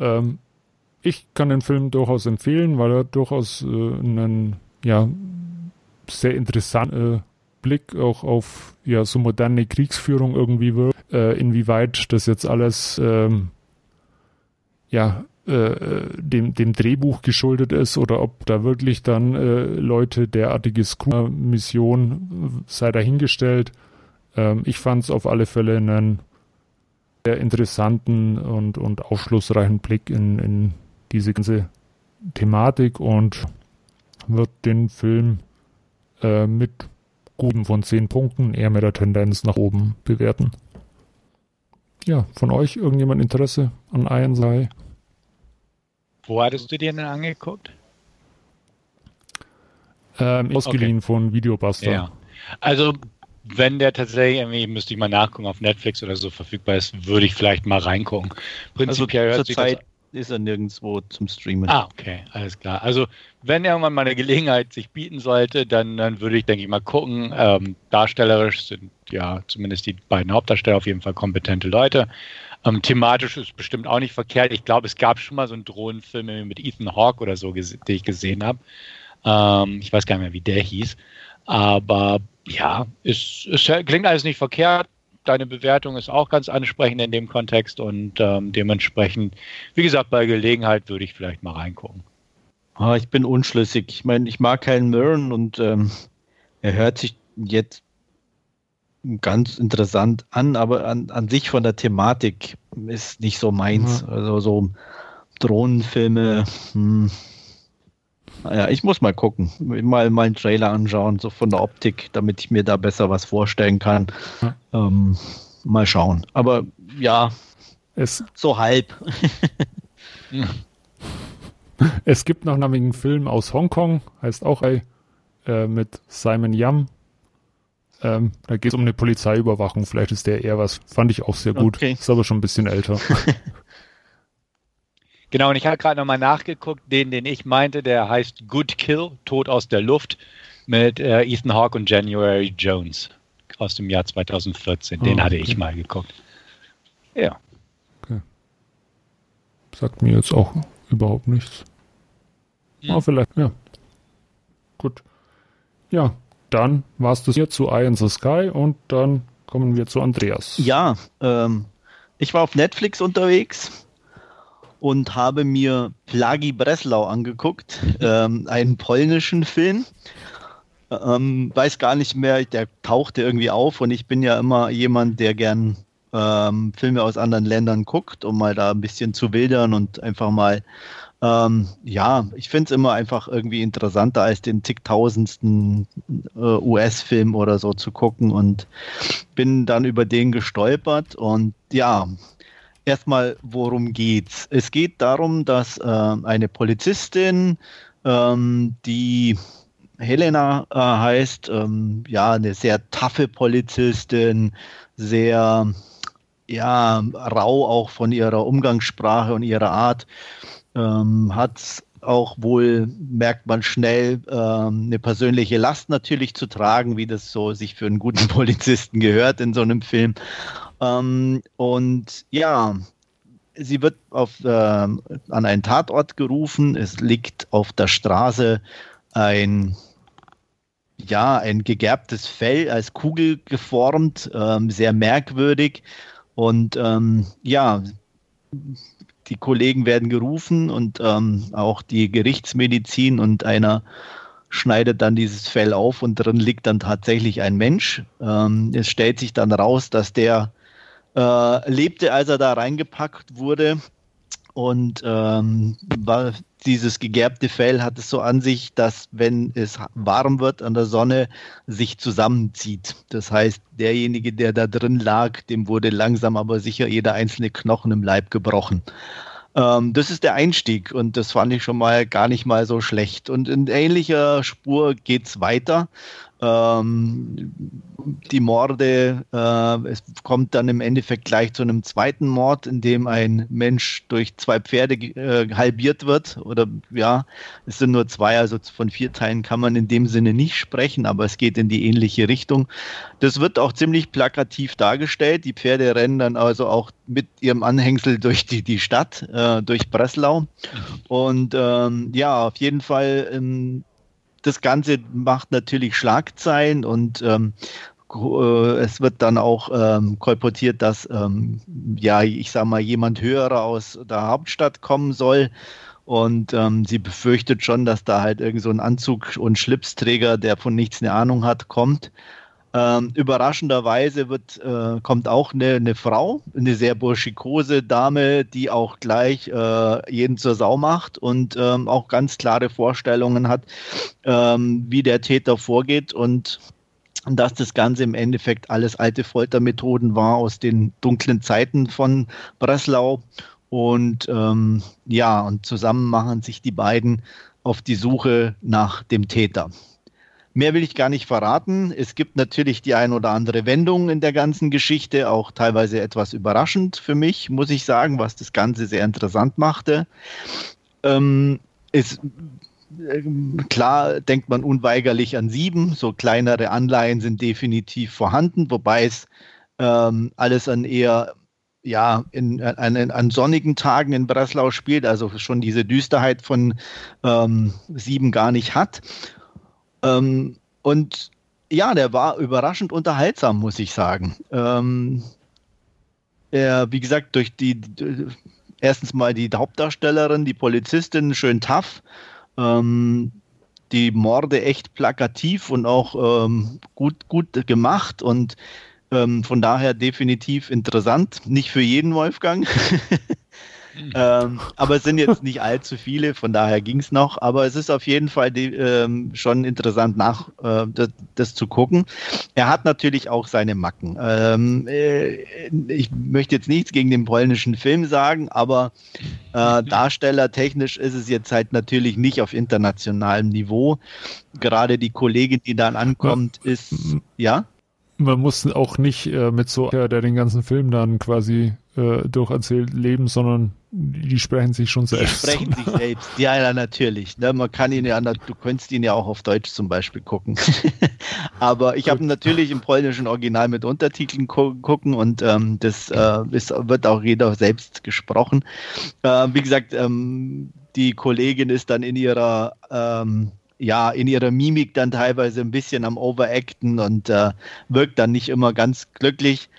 Ähm, ich kann den Film durchaus empfehlen, weil er durchaus äh, einen ja, sehr interessanten äh, Blick auch auf ja, so moderne Kriegsführung irgendwie wirkt. Äh, inwieweit das jetzt alles ähm, ja Dem, dem Drehbuch geschuldet ist oder ob da wirklich dann äh, Leute derartiges Mission sei dahingestellt. Ähm, ich fand es auf alle Fälle einen sehr interessanten und, und aufschlussreichen Blick in, in diese ganze Thematik und wird den Film äh, mit guten von zehn Punkten eher mit der Tendenz nach oben bewerten. Ja, von euch irgendjemand Interesse an Ironside? Wo hattest du dir denn angeguckt? Ähm, ausgeliehen okay. Von Videobuster. Ja. Also, wenn der tatsächlich irgendwie, müsste ich mal nachgucken, auf Netflix oder so verfügbar ist, würde ich vielleicht mal reingucken. Prinzipiell also, hört sich das an. Ist er nirgendwo zum Streamen. Ah, okay, alles klar. Also, wenn irgendwann mal eine Gelegenheit sich bieten sollte, dann, dann würde ich, denke ich, mal gucken. Ähm, darstellerisch sind ja zumindest die beiden Hauptdarsteller auf jeden Fall kompetente Leute. Ähm, thematisch ist bestimmt auch nicht verkehrt. Ich glaube, es gab schon mal so einen Drohnenfilm mit Ethan Hawke oder so, den ich gesehen habe. Ähm, ich weiß gar nicht mehr, wie der hieß. Aber ja, es, es klingt alles nicht verkehrt. Deine Bewertung ist auch ganz ansprechend in dem Kontext und ähm, dementsprechend, wie gesagt, bei Gelegenheit würde ich vielleicht mal reingucken. Ah, ich bin unschlüssig. Ich meine, ich mag keinen Murren und ähm, er hört sich jetzt ganz interessant an, aber an, an sich von der Thematik ist nicht so meins. Mhm. Also so Drohnenfilme. Hm. Naja, ich muss mal gucken. Mal, mal einen Trailer anschauen, so von der Optik, damit ich mir da besser was vorstellen kann. Hm. Ähm, mal schauen. Aber ja, es so halb. Es gibt noch einen Film aus Hongkong, heißt auch äh, mit Simon Yam. Ähm, da geht es um eine Polizeiüberwachung. Vielleicht ist der eher was. Fand ich auch sehr gut. Okay. Ist aber schon ein bisschen älter. Genau, und ich habe gerade nochmal nachgeguckt, den, den ich meinte, der heißt Good Kill, Tod aus der Luft, mit äh, Ethan Hawke und January Jones aus dem Jahr zwanzig vierzehn. Den oh, okay. hatte ich mal geguckt. Ja. Okay. Sagt mir jetzt auch überhaupt nichts. Hm. Aber vielleicht, ja. Gut. Ja, dann war es das hier zu Eye in the Sky und dann kommen wir zu Andreas. Ja, ähm, ich war auf Netflix unterwegs und habe mir Plagi Breslau angeguckt, ähm, einen polnischen Film. Ähm, weiß gar nicht mehr, der tauchte irgendwie auf und ich bin ja immer jemand, der gern ähm, Filme aus anderen Ländern guckt, um mal da ein bisschen zu wildern und einfach mal, ähm, ja, ich finde es immer einfach irgendwie interessanter, als den zigtausendsten äh, U S-Film oder so zu gucken und bin dann über den gestolpert und ja, erstmal, worum geht's? Es geht darum, dass äh, eine Polizistin, ähm, die Helena äh, heißt, ähm, ja, eine sehr taffe Polizistin, sehr ja, rau auch von ihrer Umgangssprache und ihrer Art, ähm, hat auch wohl, merkt man schnell, ähm, eine persönliche Last natürlich zu tragen, wie das so sich für einen guten Polizisten gehört in so einem Film. Ähm, und ja, sie wird auf, äh, an einen Tatort gerufen. Es liegt auf der Straße ein, ja, ein gegerbtes Fell als Kugel geformt, ähm, sehr merkwürdig. Und ähm, ja, die Kollegen werden gerufen und ähm, auch die Gerichtsmedizin und einer schneidet dann dieses Fell auf und drin liegt dann tatsächlich ein Mensch. Ähm, es stellt sich dann raus, dass der äh, lebte, als er da reingepackt wurde. Und ähm, war, dieses gegerbte Fell hat es so an sich, dass, wenn es warm wird an der Sonne, sich zusammenzieht. Das heißt, derjenige, der da drin lag, dem wurde langsam aber sicher jeder einzelne Knochen im Leib gebrochen. Ähm, das ist der Einstieg und das fand ich schon mal gar nicht mal so schlecht. Und in ähnlicher Spur geht's weiter. Ähm, die Morde, äh, es kommt dann im Endeffekt gleich zu einem zweiten Mord, in dem ein Mensch durch zwei Pferde äh, halbiert wird. Oder ja, es sind nur zwei, also von vier Teilen kann man in dem Sinne nicht sprechen, aber es geht in die ähnliche Richtung. Das wird auch ziemlich plakativ dargestellt. Die Pferde rennen dann also auch mit ihrem Anhängsel durch die, die Stadt, äh, durch Breslau. Und ähm, ja, auf jeden Fall... Ähm, Das Ganze macht natürlich Schlagzeilen und ähm, es wird dann auch ähm, kolportiert, dass, ähm, ja, ich sag mal, jemand Höherer aus der Hauptstadt kommen soll. Und ähm, sie befürchtet schon, dass da halt irgend so ein Anzug- und Schlipsträger, der von nichts eine Ahnung hat, kommt. Ähm, überraschenderweise wird, äh, kommt auch eine, eine Frau, eine sehr burschikose Dame, die auch gleich äh, jeden zur Sau macht und ähm, auch ganz klare Vorstellungen hat, ähm, wie der Täter vorgeht und dass das Ganze im Endeffekt alles alte Foltermethoden war aus den dunklen Zeiten von Breslau. Und ähm, ja, und zusammen machen sich die beiden auf die Suche nach dem Täter. Mehr will ich gar nicht verraten. Es gibt natürlich die ein oder andere Wendung in der ganzen Geschichte, auch teilweise etwas überraschend für mich, muss ich sagen, was das Ganze sehr interessant machte. Ähm, es, äh, klar denkt man unweigerlich an Sieben, so kleinere Anleihen sind definitiv vorhanden, wobei es ähm, alles an eher... ja, in, an, an sonnigen Tagen in Breslau spielt, also schon diese Düsterheit von ähm, Sieben gar nicht hat. Ähm, und ja, der war überraschend unterhaltsam, muss ich sagen. Ähm, er, wie gesagt, durch die, die erstens mal die Hauptdarstellerin, die Polizistin, schön tough, ähm, die Morde echt plakativ und auch ähm, gut, gut gemacht und ähm, von daher definitiv interessant. Nicht für jeden, Wolfgang. ähm, aber es sind jetzt nicht allzu viele, von daher ging es noch. Aber es ist auf jeden Fall die, ähm, schon interessant, nach, äh, das, das zu gucken. Er hat natürlich auch seine Macken. Ähm, äh, ich möchte jetzt nichts gegen den polnischen Film sagen, aber äh, darstellertechnisch ist es jetzt halt natürlich nicht auf internationalem Niveau. Gerade die Kollegin, die dann ankommt, ist, ja? Man muss auch nicht äh, mit so, der den ganzen Film dann quasi äh, durcherzählt leben, sondern die sprechen sich schon selbst. Die sprechen sich selbst, ja, ja, natürlich. Ne, man kann ihn ja, du könntest ihn ja auch auf Deutsch zum Beispiel gucken. Aber ich habe natürlich im polnischen Original mit Untertiteln gu- gucken und ähm, das äh, ist, wird auch jeder selbst gesprochen. Äh, wie gesagt, ähm, die Kollegin ist dann in ihrer... Ähm, ja, in ihrer Mimik dann teilweise ein bisschen am Overacten und äh, wirkt dann nicht immer ganz glücklich.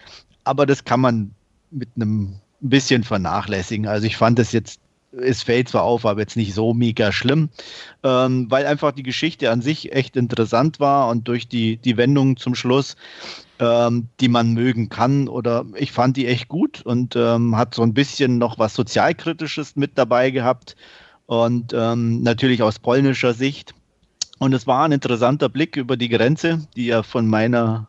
Aber das kann man mit einem bisschen vernachlässigen. Also ich fand das jetzt, es fällt zwar auf, aber jetzt nicht so mega schlimm, ähm, weil einfach die Geschichte an sich echt interessant war und durch die, die Wendungen zum Schluss, ähm, die man mögen kann, oder ich fand die echt gut und ähm, hat so ein bisschen noch was Sozialkritisches mit dabei gehabt und ähm, natürlich aus polnischer Sicht. Und es war ein interessanter Blick über die Grenze, die ja von meiner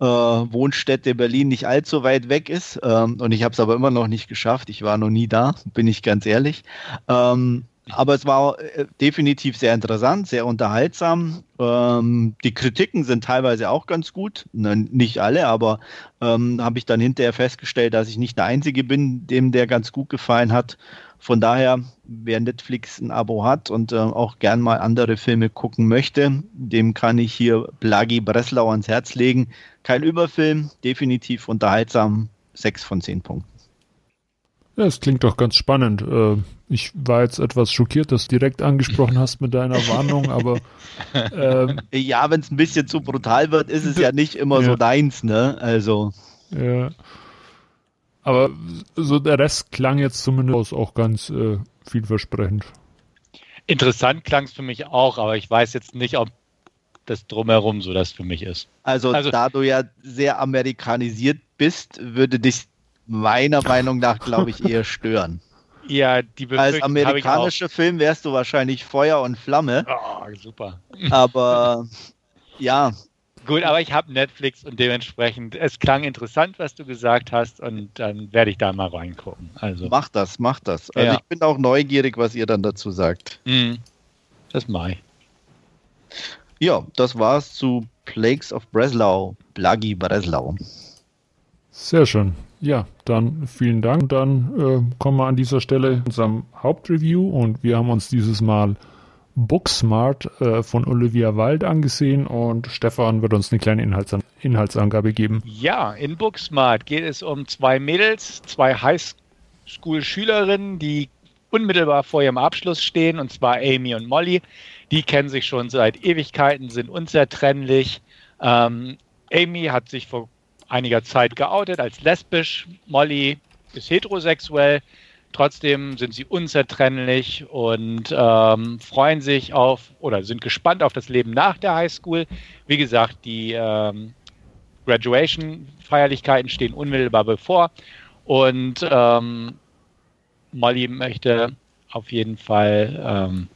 äh, Wohnstätte Berlin nicht allzu weit weg ist. Ähm, und ich habe es aber immer noch nicht geschafft. Ich war noch nie da, bin ich ganz ehrlich. Ähm, aber es war äh, definitiv sehr interessant, sehr unterhaltsam. Ähm, die Kritiken sind teilweise auch ganz gut. Ne, nicht alle, aber ähm, habe ich dann hinterher festgestellt, dass ich nicht der Einzige bin, dem der ganz gut gefallen hat. Von daher, wer Netflix ein Abo hat und äh, auch gern mal andere Filme gucken möchte, dem kann ich hier Plagi Breslau ans Herz legen. Kein Überfilm, definitiv unterhaltsam, sechs von zehn Punkten. Ja, das klingt doch ganz spannend. Äh, ich war jetzt etwas schockiert, dass du direkt angesprochen hast mit deiner Warnung, aber... Äh, ja, wenn es ein bisschen zu brutal wird, ist es ja nicht immer ja. so deins, ne? Also... Ja. Aber so der Rest klang jetzt zumindest auch ganz äh, vielversprechend. Interessant klang es für mich auch, aber ich weiß jetzt nicht, ob das Drumherum so das für mich ist. Also, also da du ja sehr amerikanisiert bist, würde dich meiner Meinung nach, glaube ich, eher stören. Ja, die Als amerikanischer Film wärst du wahrscheinlich Feuer und Flamme. Oh, super. Aber ja. Gut, aber ich habe Netflix und dementsprechend, es klang interessant, was du gesagt hast, und dann werde ich da mal reingucken. Also. Mach das, mach das. Also ja. Ich bin auch neugierig, was ihr dann dazu sagt. Mhm. Das mache ich. Ja, das war's zu Plagues of Breslau, Plagi Breslau. Sehr schön. Ja, dann vielen Dank. Dann äh, kommen wir an dieser Stelle zu unserem Hauptreview, und wir haben uns dieses Mal Booksmart äh, von Olivia Wilde angesehen, und Stefan wird uns eine kleine Inhaltsan- Inhaltsangabe geben. Ja, in Booksmart geht es um zwei Mädels, zwei Highschool-Schülerinnen, die unmittelbar vor ihrem Abschluss stehen, und zwar Amy und Molly. Die kennen sich schon seit Ewigkeiten, sind unzertrennlich. Ähm, Amy hat sich vor einiger Zeit geoutet als lesbisch, Molly ist heterosexuell. Trotzdem sind sie unzertrennlich und ähm, freuen sich auf oder sind gespannt auf das Leben nach der Highschool. Wie gesagt, die ähm, Graduation-Feierlichkeiten stehen unmittelbar bevor, und ähm, Molly möchte auf jeden Fall, ähm,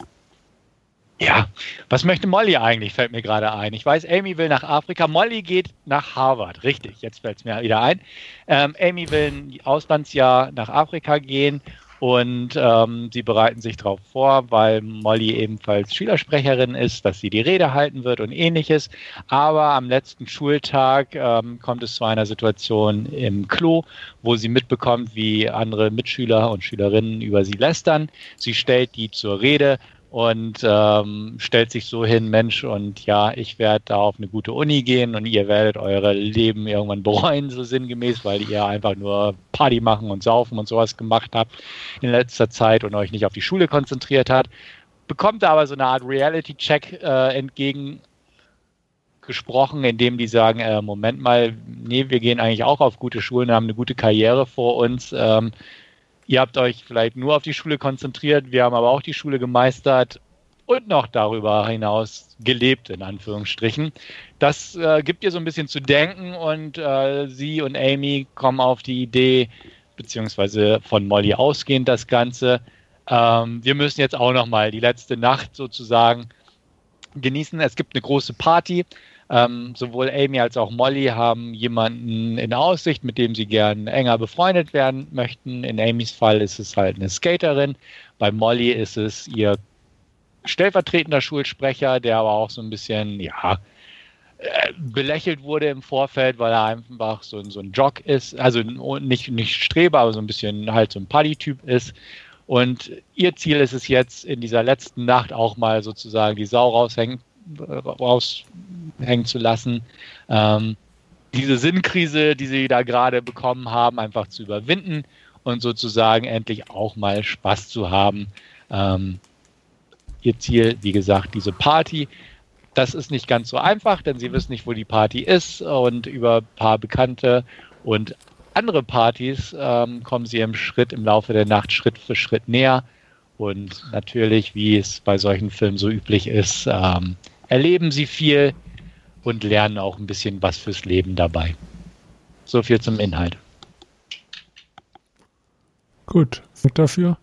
ja, was möchte Molly eigentlich, fällt mir gerade ein. Ich weiß, Amy will nach Afrika, Molly geht nach Harvard, richtig, jetzt fällt es mir wieder ein. Ähm, Amy will ein Auslandsjahr nach Afrika gehen, und ähm, sie bereiten sich darauf vor, weil Molly ebenfalls Schülersprecherin ist, dass sie die Rede halten wird und ähnliches. Aber am letzten Schultag ähm, kommt es zu einer Situation im Klo, wo sie mitbekommt, wie andere Mitschüler und Schülerinnen über sie lästern. Sie stellt die zur Rede und ähm, stellt sich so hin, Mensch, und ja, ich werde da auf eine gute Uni gehen und ihr werdet eure Leben irgendwann bereuen, so sinngemäß, weil ihr einfach nur Party machen und saufen und sowas gemacht habt in letzter Zeit und euch nicht auf die Schule konzentriert habt. Bekommt aber so eine Art Reality-Check äh, entgegengesprochen, indem die sagen, äh, Moment mal, nee, wir gehen eigentlich auch auf gute Schulen, haben eine gute Karriere vor uns, ähm, ihr habt euch vielleicht nur auf die Schule konzentriert, wir haben aber auch die Schule gemeistert und noch darüber hinaus gelebt, in Anführungsstrichen. Das äh, gibt ihr so ein bisschen zu denken, und äh, sie und Amy kommen auf die Idee, beziehungsweise von Molly ausgehend das Ganze, ähm, wir müssen jetzt auch nochmal die letzte Nacht sozusagen genießen. Es gibt eine große Party. Ähm, sowohl Amy als auch Molly haben jemanden in Aussicht, mit dem sie gern enger befreundet werden möchten. In Amys Fall ist es halt eine Skaterin. Bei Molly ist es ihr stellvertretender Schulsprecher, der aber auch so ein bisschen, ja, belächelt wurde im Vorfeld, weil er einfach so, so ein Jock ist. Also nicht, nicht Streber, aber so ein bisschen halt so ein Party-Typ ist. Und ihr Ziel ist es jetzt, in dieser letzten Nacht auch mal sozusagen die Sau raushängen, raushängen zu lassen, ähm, diese Sinnkrise, die sie da gerade bekommen haben, einfach zu überwinden und sozusagen endlich auch mal Spaß zu haben. Ähm, ihr Ziel, wie gesagt, diese Party. Das ist nicht ganz so einfach, denn sie wissen nicht, wo die Party ist, und über ein paar Bekannte und andere Partys ähm, kommen sie im Schritt, im Laufe der Nacht Schritt für Schritt näher, und natürlich, wie es bei solchen Filmen so üblich ist, ähm, erleben sie viel und lernen auch ein bisschen was fürs Leben dabei. So viel zum Inhalt. Gut, vielen Dank dafür.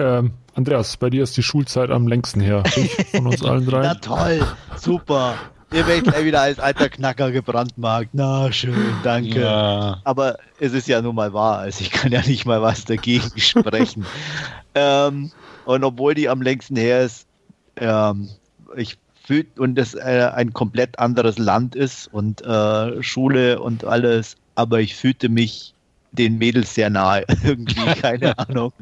Ähm, Andreas, bei dir ist die Schulzeit am längsten her. Ich von uns allen drei. Na toll, super. Ihr werdet gleich wieder als alter Knacker gebrandmarkt. Na schön, danke. Ja. Aber es ist ja nun mal wahr, also ich kann ja nicht mal was dagegen sprechen. ähm, und obwohl die am längsten her ist, ähm, ich fühl, und es äh, ein komplett anderes Land ist und äh, Schule und alles, aber ich fühlte mich den Mädels sehr nahe. Irgendwie, keine Ahnung.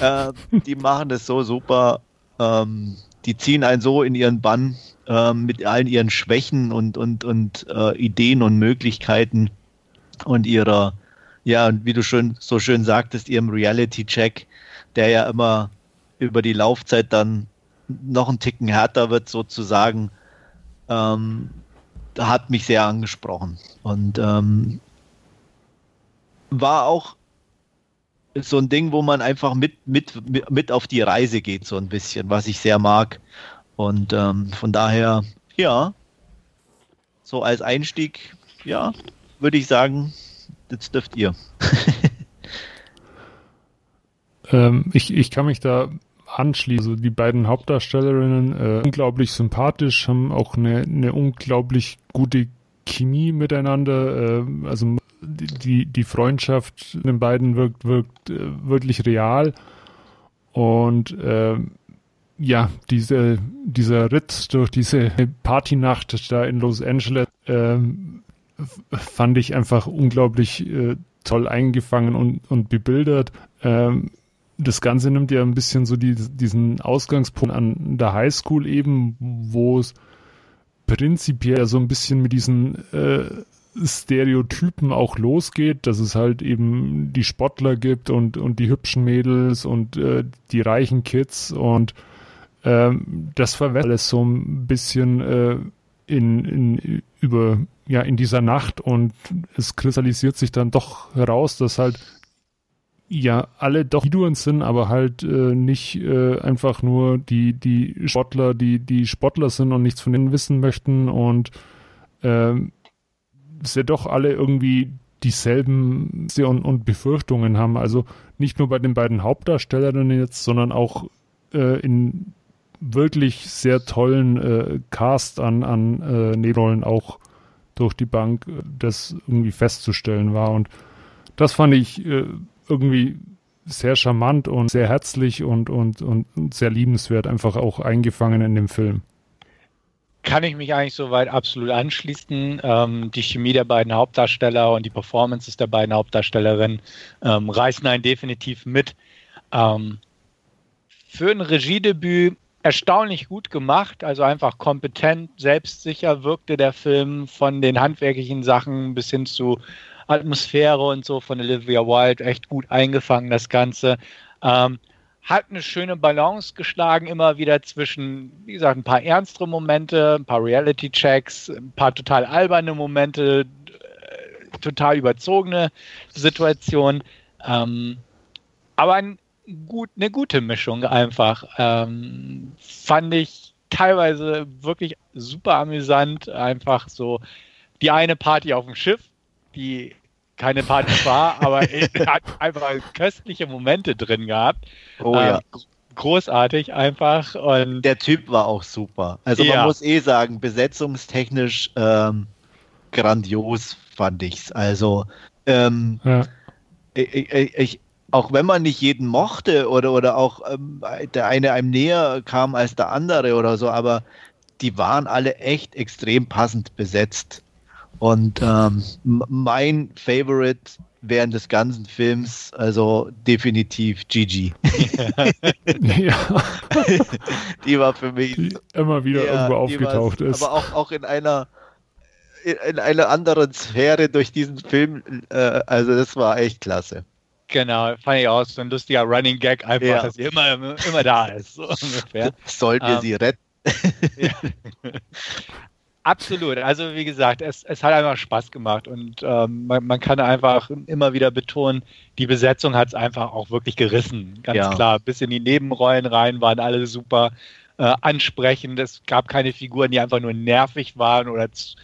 Äh, die machen das so super. Ähm, die ziehen einen so in ihren Bann äh, mit allen ihren Schwächen und, und, und äh, Ideen und Möglichkeiten und ihrer, ja, wie du schön, so schön sagtest, ihrem Reality-Check, der ja immer über die Laufzeit dann noch einen Ticken härter wird sozusagen, ähm, hat mich sehr angesprochen und ähm, war auch ist so ein Ding, wo man einfach mit, mit, mit auf die Reise geht, so ein bisschen, was ich sehr mag. Und ähm, von daher, ja, so als Einstieg, ja, würde ich sagen, das dürft ihr. ähm, ich, ich kann mich da anschließen. Also die beiden Hauptdarstellerinnen, äh, unglaublich sympathisch, haben auch eine, eine unglaublich gute Chemie miteinander. Äh, also die, die, die Freundschaft den beiden wirkt, wirkt äh, wirklich real. Und äh, ja, diese, dieser Ritz durch diese Partynacht da in Los Angeles äh, fand ich einfach unglaublich äh, toll eingefangen und, und bebildert. Ähm, das Ganze nimmt ja ein bisschen so die, diesen Ausgangspunkt an der Highschool eben, wo es prinzipiell so ein bisschen mit diesen äh, Stereotypen auch losgeht, dass es halt eben die Sportler gibt und, und die hübschen Mädels und äh, die reichen Kids und ähm, das verwässert alles so ein bisschen äh, in, in über ja in dieser Nacht und es kristallisiert sich dann doch heraus, dass halt ja alle doch Figuren sind, aber halt äh, nicht äh, einfach nur die die Sportler, die die Sportler sind und nichts von ihnen wissen möchten und äh, es ja doch alle irgendwie dieselben und, und Befürchtungen haben. Also nicht nur bei den beiden Hauptdarstellern jetzt, sondern auch äh, in wirklich sehr tollen äh, Cast an, an äh, Nebenrollen auch durch die Bank, das irgendwie festzustellen war. Und das fand ich äh, irgendwie sehr charmant und sehr herzlich und, und, und, und sehr liebenswert, einfach auch eingefangen in dem Film. Kann ich mich eigentlich soweit absolut anschließen. Ähm, die Chemie der beiden Hauptdarsteller und die Performances der beiden Hauptdarstellerinnen ähm, reißen einen definitiv mit. Ähm, für ein Regiedebüt erstaunlich gut gemacht, also einfach kompetent, selbstsicher wirkte der Film von den handwerklichen Sachen bis hin zu Atmosphäre und so von Olivia Wilde, echt gut eingefangen das Ganze. Ähm, hat eine schöne Balance geschlagen, immer wieder zwischen, wie gesagt, ein paar ernstere Momente, ein paar Reality-Checks, ein paar total alberne Momente, äh, total überzogene Situationen, ähm, aber ein Gut, eine gute Mischung einfach. Ähm, fand ich teilweise wirklich super amüsant. Einfach so die eine Party auf dem Schiff, die keine Party war, aber hat einfach köstliche Momente drin gehabt. Oh ja. Ähm, großartig einfach. Und der Typ war auch super. Also ja. Man muss eh sagen, besetzungstechnisch ähm, grandios fand ich's. Also ähm, ja. ich, ich, ich auch wenn man nicht jeden mochte oder, oder auch ähm, der eine einem näher kam als der andere oder so, aber die waren alle echt extrem passend besetzt. Und ähm, mein Favorite während des ganzen Films, also definitiv Gigi. Ja. Die war für mich... Die immer wieder ja, irgendwo aufgetaucht ist. Aber auch, auch in einer... in einer anderen Sphäre durch diesen Film, äh, also das war echt klasse. Genau, fand ich auch so ein lustiger Running Gag, einfach, ja. Dass sie immer, immer da ist. So ungefähr. Sollten wir ähm, sie retten. Ja. Absolut. Also wie gesagt, es, es hat einfach Spaß gemacht und ähm, man, man kann einfach immer wieder betonen, die Besetzung hat es einfach auch wirklich gerissen. Ganz ja. Klar. Bis in die Nebenrollen rein waren alle super äh, ansprechend. Es gab keine Figuren, die einfach nur nervig waren oder zu,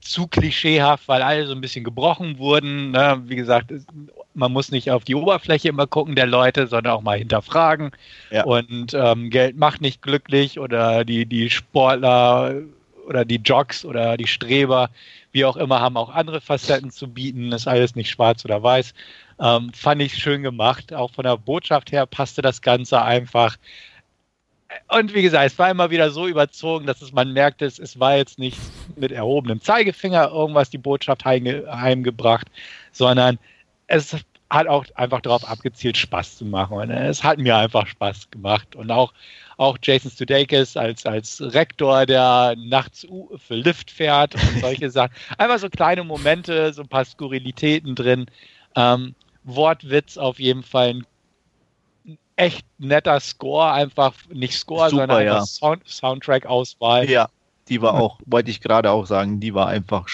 zu klischeehaft, weil alle so ein bisschen gebrochen wurden. Ne? Wie gesagt, es, man muss nicht auf die Oberfläche immer gucken der Leute, sondern auch mal hinterfragen. Ja. Und ähm, Geld macht nicht glücklich oder die, die Sportler oder die Jocks oder die Streber, wie auch immer, haben auch andere Facetten zu bieten. Das ist alles nicht schwarz oder weiß. Ähm, fand ich schön gemacht. Auch von der Botschaft her passte das Ganze einfach. Und wie gesagt, es war immer wieder so überzogen, dass es, man merkte, es, es war jetzt nicht mit erhobenem Zeigefinger irgendwas die Botschaft heimge- heimgebracht, sondern es hat auch einfach darauf abgezielt, Spaß zu machen. Und es hat mir einfach Spaß gemacht. Und auch, auch Jason Sudeikis als, als Rektor, der nachts für Lyft fährt und solche Sachen. Einfach so kleine Momente, so ein paar Skurrilitäten drin. Ähm, Wortwitz auf jeden Fall. Ein echt netter Score. Einfach nicht Score, super, sondern ja. Sound- Soundtrack-Auswahl. Ja, die war auch, wollte ich gerade auch sagen, die war einfach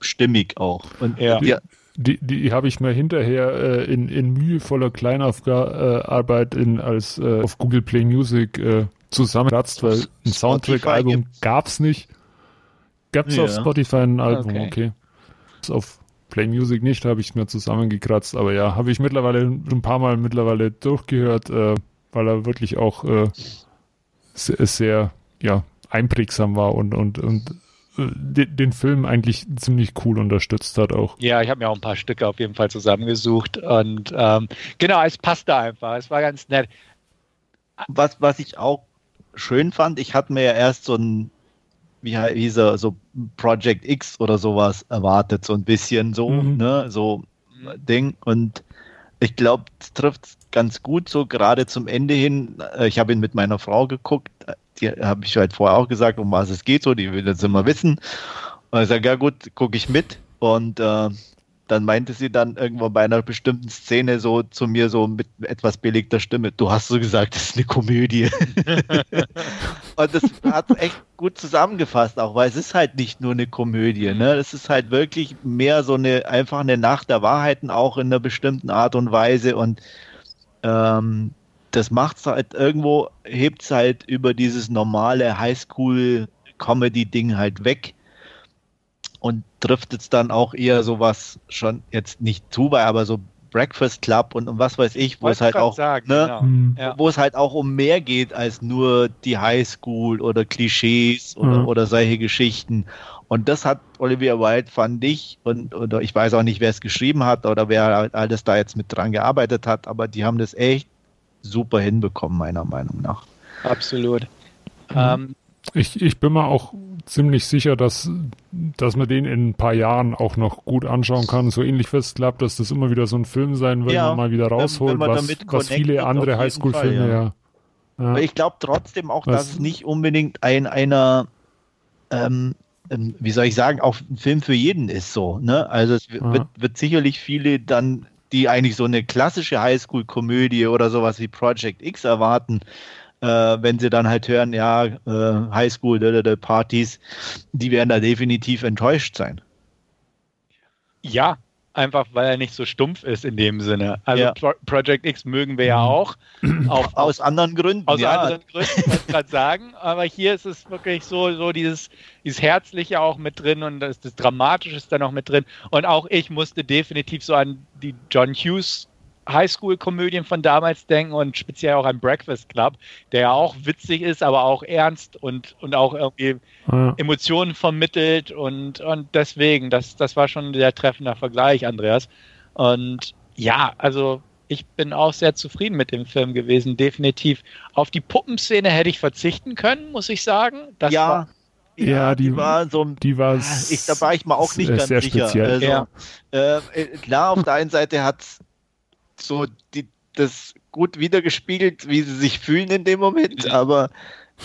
stimmig auch. Und ja. Die, die, die habe ich mir hinterher äh, in, in mühevoller Kleinarbeit in als äh, auf Google Play Music äh, zusammenkratzt, weil ein Soundtrack-Album gab es nicht. Gab es ja. auf Spotify ein Album, okay. okay. Auf Play Music nicht, habe ich mir zusammengekratzt, aber ja, habe ich mittlerweile ein paar Mal mittlerweile durchgehört, äh, weil er wirklich auch äh, sehr, sehr ja, einprägsam war und, und, und den Film eigentlich ziemlich cool unterstützt hat auch. Ja, ich habe mir auch ein paar Stücke auf jeden Fall zusammengesucht und ähm, genau, es passte einfach, es war ganz nett. Was, was ich auch schön fand, ich hatte mir ja erst so ein, wie hieß er, so Project X oder sowas erwartet, so ein bisschen so, mhm. ne, so Ding und ich glaube, es trifft ganz gut so gerade zum Ende hin. Ich habe ihn mit meiner Frau geguckt, die habe ich halt vorher auch gesagt, um was es geht, so, die will das immer wissen. Und ich sage, ja gut, gucke ich mit. Und äh, dann meinte sie dann irgendwann bei einer bestimmten Szene so zu mir so mit etwas belegter Stimme, du hast so gesagt, das ist eine Komödie. Und das hat echt gut zusammengefasst auch, weil es ist halt nicht nur eine Komödie, ne? Es ist halt wirklich mehr so eine, einfach eine Nacht der Wahrheiten auch in einer bestimmten Art und Weise und ähm, das macht's halt irgendwo, hebt's halt über dieses normale Highschool-Comedy-Ding halt weg und trifft es dann auch eher sowas schon jetzt nicht zu, bei, aber so Breakfast Club und, und was weiß ich, wo es halt auch, sagen, ne, genau. mhm. wo es halt auch um mehr geht als nur die Highschool oder Klischees oder, mhm. oder solche Geschichten. Und das hat Olivia Wilde, fand ich, und oder ich weiß auch nicht, wer es geschrieben hat oder wer alles da jetzt mit dran gearbeitet hat, aber die haben das echt super hinbekommen, meiner Meinung nach. Absolut. Ähm, ich, ich bin mir auch ziemlich sicher, dass, dass man den in ein paar Jahren auch noch gut anschauen kann. So ähnlich First Club, dass das immer wieder so ein Film sein wird, ja, man mal wieder rausholt, was, was viele andere Highschool-Filme ja. ja. Aber ich glaube trotzdem auch, was? dass es nicht unbedingt ein einer ähm, wie soll ich sagen, auch ein Film für jeden ist so. Ne? Also es wird, ja. wird sicherlich viele dann die eigentlich so eine klassische Highschool-Komödie oder sowas wie Project X erwarten, äh, wenn sie dann halt hören, ja, äh, Highschool-Partys, die werden da definitiv enttäuscht sein. Ja, einfach weil er nicht so stumpf ist in dem Sinne. Also ja. Pro- Project X mögen wir ja auch. Auf, aus anderen Gründen, Aus ja. anderen Gründen, muss ich gerade sagen. Aber hier ist es wirklich so, so dieses, dieses Herzliche auch mit drin und das, das Dramatische ist dann auch mit drin. Und auch ich musste definitiv so an die John Hughes Highschool-Komödien von damals denken und speziell auch an Breakfast Club, der ja auch witzig ist, aber auch ernst und, und auch irgendwie ja. Emotionen vermittelt und, und deswegen, das, das war schon ein sehr treffender Vergleich, Andreas. Und ja, also ich bin auch sehr zufrieden mit dem Film gewesen, definitiv. Auf die Puppenszene hätte ich verzichten können, muss ich sagen. Das ja. war Ja, ja, die, die war so, die war ich, da war ich mal auch nicht ganz sehr sicher. Speziell. Also, ja. äh, klar, auf der einen Seite hat es so die, das gut wiedergespiegelt, wie sie sich fühlen in dem Moment, aber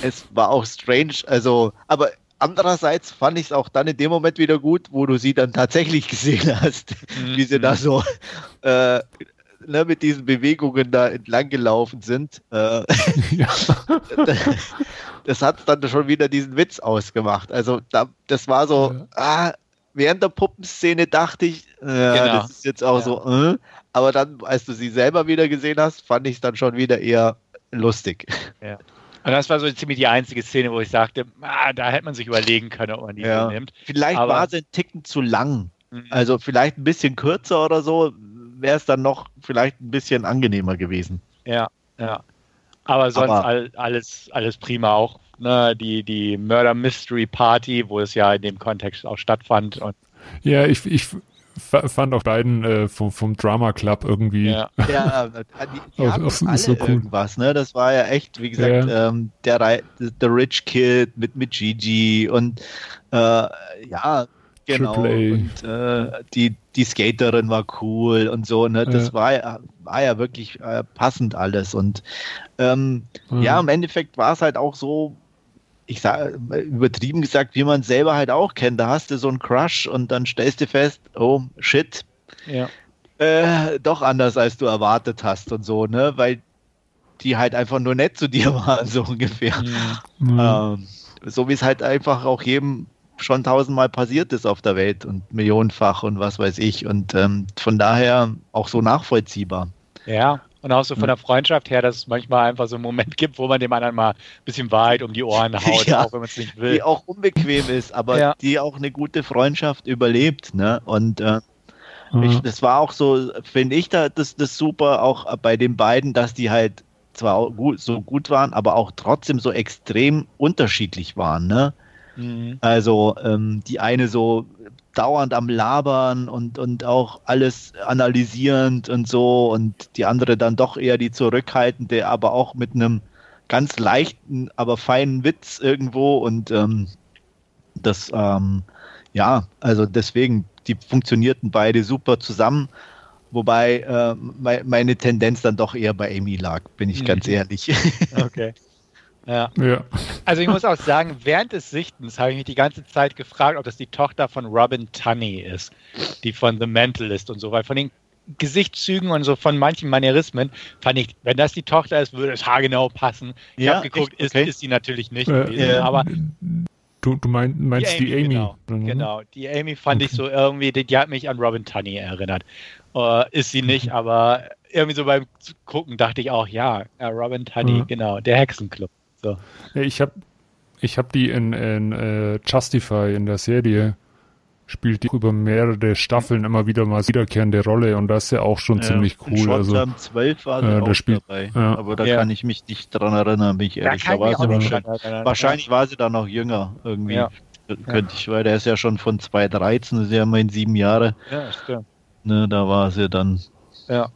es war auch strange, also, aber andererseits fand ich es auch dann in dem Moment wieder gut, wo du sie dann tatsächlich gesehen hast, mhm. wie sie da so äh, ne, mit diesen Bewegungen da entlang gelaufen sind. Äh, ja. Das hat dann schon wieder diesen Witz ausgemacht, also da, das war so, ja. ah, während der Puppenszene dachte ich, äh, genau. das ist jetzt auch ja. so, äh, aber dann, als du sie selber wieder gesehen hast, fand ich es dann schon wieder eher lustig. Ja. Und das war so ziemlich die einzige Szene, wo ich sagte, ah, da hätte man sich überlegen können, ob man die ja. nimmt. Vielleicht aber war sie ein Ticken zu lang. Mhm. Also vielleicht ein bisschen kürzer oder so, wäre es dann noch vielleicht ein bisschen angenehmer gewesen. Ja, ja. Aber sonst aber all, alles, alles prima auch. Ne? Die, die Murder Mystery Party, wo es ja in dem Kontext auch stattfand. Und ja, ich... ich fand auch beiden äh, vom, vom Drama Club irgendwie. Ja, ja die, die haben auch, alle so cool. irgendwas. Ne? Das war ja echt, wie gesagt, ja. ähm, der, der Rich Kid mit, mit Gigi und äh, ja, genau. Und äh, die, die Skaterin war cool und so. Ne? Das ja. War, ja, war ja wirklich äh, passend alles. Und ähm, mhm. ja, im Endeffekt war es halt auch so, ich sage, übertrieben gesagt, wie man es selber halt auch kennt. Da hast du so einen Crush und dann stellst du fest, oh, shit. Ja. Äh, doch anders, als du erwartet hast und so, ne? Weil die halt einfach nur nett zu dir waren, so ungefähr. Mhm. Ähm, so wie es halt einfach auch jedem schon tausendmal passiert ist auf der Welt und millionenfach und was weiß ich. Und ähm, von daher auch so nachvollziehbar. Ja, und auch so von der Freundschaft her, dass es manchmal einfach so einen Moment gibt, wo man dem anderen mal ein bisschen Wahrheit um die Ohren haut, ja, auch wenn man es nicht will. Die auch unbequem ist, aber ja, die auch eine gute Freundschaft überlebt, ne? Und äh, mhm. ich, das war auch so, finde ich, da, das, das super, auch bei den beiden, dass die halt zwar so gut waren, aber auch trotzdem so extrem unterschiedlich waren, ne? Mhm. Also ähm, die eine so dauernd am Labern und, und auch alles analysierend und so, und die andere dann doch eher die zurückhaltende, aber auch mit einem ganz leichten, aber feinen Witz irgendwo, und ähm, das, ähm, ja, also deswegen, die funktionierten beide super zusammen, wobei äh, me- meine Tendenz dann doch eher bei Amy lag, bin ich mhm. ganz ehrlich. Okay. Ja. Ja. Also ich muss auch sagen, während des Sichtens habe ich mich die ganze Zeit gefragt, ob das die Tochter von Robin Tunney ist, die von The Mentalist und so, weil von den Gesichtszügen und so von manchen Manierismen fand ich, wenn das die Tochter ist, würde es haargenau passen. Ich ja, habe geguckt, ist, okay. ist sie natürlich nicht äh, gewesen, äh, aber... Du, du mein, meinst die Amy? Die Amy. Genau, mhm. genau, die Amy fand okay. ich so irgendwie, die, die hat mich an Robin Tunney erinnert. Uh, ist sie nicht, aber irgendwie so beim Gucken dachte ich auch, ja, Robin Tunney, mhm. genau, der Hexenclub. So. Ich habe ich hab die in, in uh, Justify, in der Serie, spielt die über mehrere Staffeln immer wieder mal wiederkehrende Rolle, und das ist ja auch schon ja, ziemlich cool. Also zwölf war äh, auch spielt, dabei, ja. aber da ja. kann ich mich nicht dran erinnern, bin ich ehrlich. Da da war ich wahrscheinlich, dran erinnern. wahrscheinlich war sie da noch jünger irgendwie, ja. könnte ich, weil der ist ja schon von zweitausenddreizehn, das ist ja immerhin sieben Jahre. Ja, stimmt. Ne, da war sie dann ja.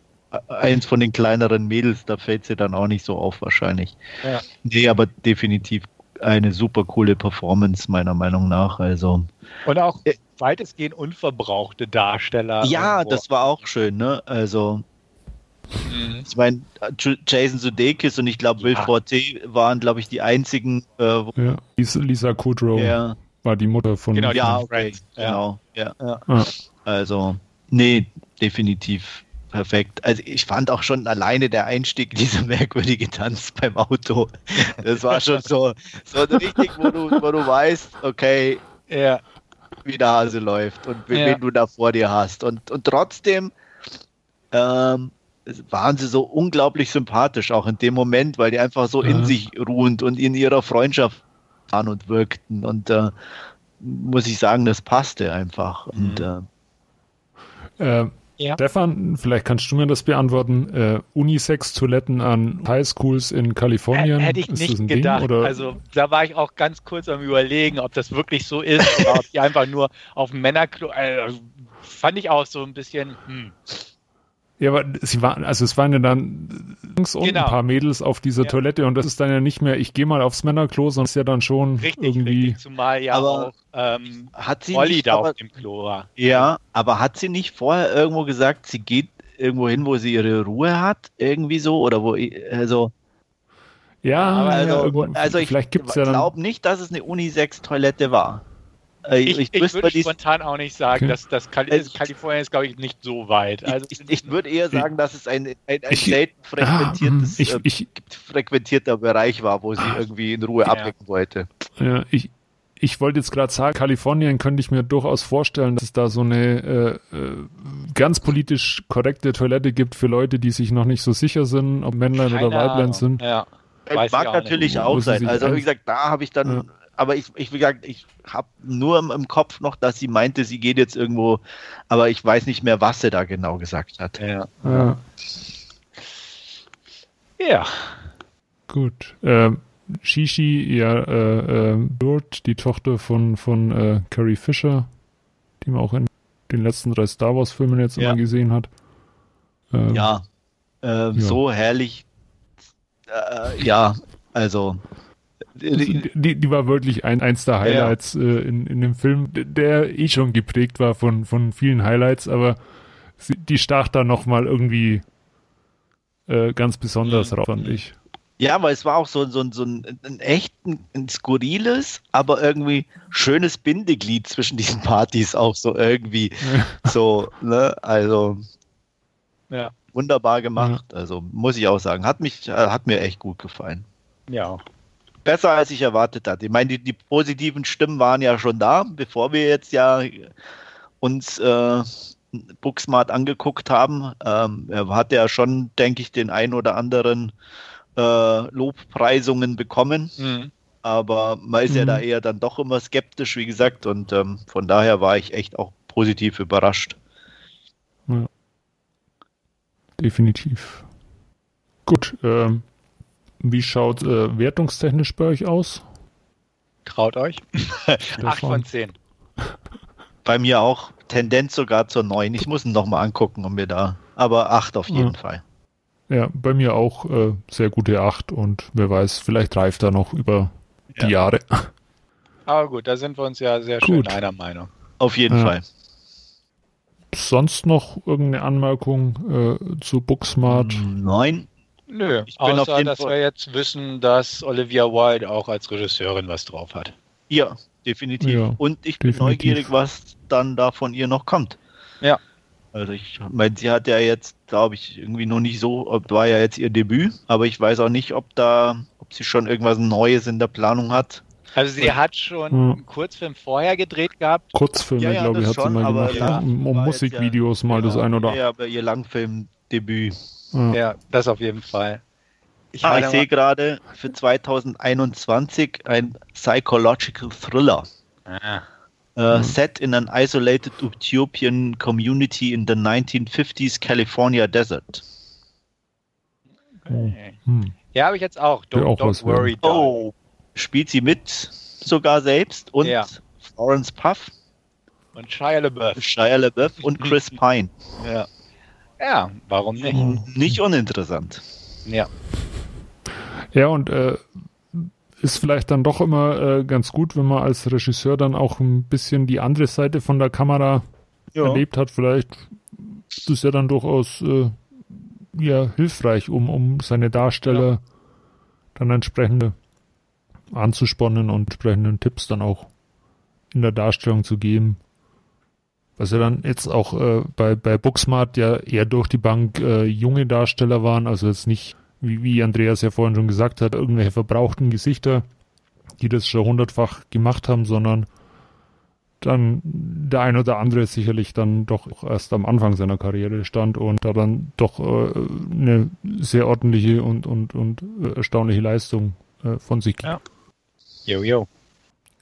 eins von den kleineren Mädels, da fällt sie dann auch nicht so auf wahrscheinlich. Ja. Nee, aber definitiv eine super coole Performance meiner Meinung nach. Also. Und auch äh, weitestgehend unverbrauchte Darsteller. Ja, irgendwo. Das war auch schön, ne? Also mhm. ich meine, Jason Sudeikis und ich glaube ja. Will Forte waren, glaube ich, die einzigen. Äh, ja. Lisa Kudrow ja. war die Mutter von. Genau, ja, okay. ja. genau. Ja. Ja. Ja. Also, nee, definitiv. Perfekt. Also ich fand auch schon alleine der Einstieg, dieser merkwürdige Tanz beim Auto. Das war schon so, so richtig, wo du, wo du weißt, okay, yeah. wie der Hase läuft und wen yeah. du da vor dir hast. Und, und trotzdem ähm, waren sie so unglaublich sympathisch, auch in dem Moment, weil die einfach so ja. in sich ruhend und in ihrer Freundschaft waren und wirkten. Und äh, muss ich sagen, das passte einfach. Mhm. Und, äh, ähm. Ja. Stefan, vielleicht kannst du mir das beantworten. Äh, Unisex-Toiletten an Highschools in Kalifornien. Hätte ich nicht gedacht. Ding, also da war ich auch ganz kurz am Überlegen, ob das wirklich so ist oder ob die einfach nur auf Männerklo. Also, fand ich auch so ein bisschen. Hm. Ja, aber sie waren, also es waren ja dann links genau. und ein paar Mädels auf dieser ja. Toilette, und das ist dann ja nicht mehr, ich gehe mal aufs Männerklo, sondern ist ja dann schon richtig, irgendwie. Richtig, zumal ja aber auch ähm, hat sie Molly nicht, da aber, auf dem Klo war. Ja, aber hat sie nicht vorher irgendwo gesagt, sie geht irgendwo hin, wo sie ihre Ruhe hat, irgendwie so, oder wo, also. Ja, also, ja, also ich glaube nicht, dass es eine Unisex-Toilette war. Ich, ich, ich würde spontan auch nicht sagen, okay. dass, dass Kal- also, Kalifornien ist, glaube ich, nicht so weit. Also, ich, ich würde eher sagen, dass es ein, ein, ein selten frequentiertes, ich, ich, äh, frequentierter Bereich war, wo sie irgendwie in Ruhe ja. abhängen wollte. Ja, ich, ich wollte jetzt gerade sagen, Kalifornien könnte ich mir durchaus vorstellen, dass es da so eine äh, ganz politisch korrekte Toilette gibt für Leute, die sich noch nicht so sicher sind, ob Männlein Keine oder Weiblein Ahnung. Sind. Ja. Mag natürlich auch, auch sein. Also wie gesagt, da habe ich dann... Ja. Aber ich, ich will sagen, ich habe nur im, im Kopf noch, dass sie meinte, sie geht jetzt irgendwo, aber ich weiß nicht mehr, was sie da genau gesagt hat. Ja. Ja. ja. Gut. Ähm, Shishi, ja, äh, äh, Burt, die Tochter von, von äh, Carrie Fisher, die man auch in den letzten drei Star Wars-Filmen jetzt ja. immer gesehen hat. Ähm, ja. Äh, ja. So herrlich. Äh, ja, also. Die, die, die war wirklich ein, eins der Highlights ja. äh, in, in dem Film, der eh schon geprägt war von, von vielen Highlights, aber sie, die stach da nochmal irgendwie äh, ganz besonders mhm. raus, fand ich. Ja, weil es war auch so, so, so ein, ein echt ein skurriles, aber irgendwie schönes Bindeglied zwischen diesen Partys auch so irgendwie. Ja. So, ne, also ja. wunderbar gemacht, mhm. also muss ich auch sagen. Hat mich, hat mir echt gut gefallen. Ja, besser, als ich erwartet hatte. Ich meine, die, die positiven Stimmen waren ja schon da, bevor wir jetzt ja uns äh, Booksmart angeguckt haben. Ähm, er hatte ja schon, denke ich, den ein oder anderen äh, Lobpreisungen bekommen. Mhm. Aber man ist mhm. ja da eher dann doch immer skeptisch, wie gesagt. Und ähm, von daher war ich echt auch positiv überrascht. Ja. Definitiv. Gut, ähm, wie schaut äh, wertungstechnisch bei euch aus? Traut euch. acht von zehn. Bei mir auch. Tendenz sogar zur neun. Ich muss ihn nochmal angucken, um mir da... Aber acht auf jeden ja. Fall. Ja, bei mir auch äh, sehr gute acht und wer weiß, vielleicht reift er noch über ja. die Jahre. Aber gut, da sind wir uns ja sehr gut. schön einer Meinung. Auf jeden ja. Fall. Sonst noch irgendeine Anmerkung äh, zu Booksmart? Nein. Nö, ich bin außer, auf dass Fall. wir jetzt wissen, dass Olivia Wilde auch als Regisseurin was drauf hat. Ja, definitiv. Ja, und ich definitiv. bin neugierig, was dann da von ihr noch kommt. Ja. Also ich meine, sie hat ja jetzt, glaube ich, irgendwie noch nicht so, war ja jetzt ihr Debüt, aber ich weiß auch nicht, ob da, ob sie schon irgendwas Neues in der Planung hat. Also sie hat schon ja. einen Kurzfilm vorher gedreht gehabt. Kurzfilme, ja, ja, glaube ich, hat schon, sie mal gemacht. Ja, um, um Musikvideos ja, mal ja, das ein oder andere. Ja, aber ihr Langfilmdebüt. Ja. ja, das auf jeden Fall. Ich, ah, ich sehe gerade für zwanzig einundzwanzig ein Psychological Thriller. Ah. Uh, mhm. Set in an isolated Ethiopian community in the nineteen fifties California desert. Okay. Mhm. Ja, habe ich jetzt auch. Don't, auch don't worry. Oh. Spielt sie mit sogar selbst und ja. Florence Puff und Shia LaBeouf. Shia LaBeouf und Chris Pine. Ja. Ja, warum nicht? Mhm. Nicht uninteressant. Ja. Ja, und äh, ist vielleicht dann doch immer äh, ganz gut, wenn man als Regisseur dann auch ein bisschen die andere Seite von der Kamera ja. erlebt hat. Vielleicht ist es ja dann durchaus äh, ja, hilfreich, um, um seine Darsteller ja. dann entsprechende anzuspannen und entsprechenden Tipps dann auch in der Darstellung zu geben. Was ja dann jetzt auch äh, bei, bei Booksmart ja eher durch die Bank äh, junge Darsteller waren, also jetzt nicht, wie, wie Andreas ja vorhin schon gesagt hat, irgendwelche verbrauchten Gesichter, die das schon hundertfach gemacht haben, sondern dann der ein oder andere sicherlich dann doch erst am Anfang seiner Karriere stand und da dann doch äh, eine sehr ordentliche und, und, und erstaunliche Leistung äh, von sich gibt. Ja. Yo, yo.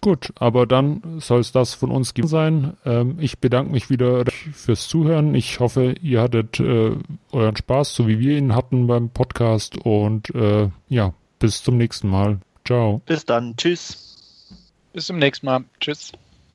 Gut, aber dann soll es das von uns gewesen sein. Ähm, ich bedanke mich wieder fürs Zuhören. Ich hoffe, ihr hattet äh, euren Spaß, so wie wir ihn hatten beim Podcast. Und äh, ja, bis zum nächsten Mal. Ciao. Bis dann. Tschüss. Bis zum nächsten Mal. Tschüss.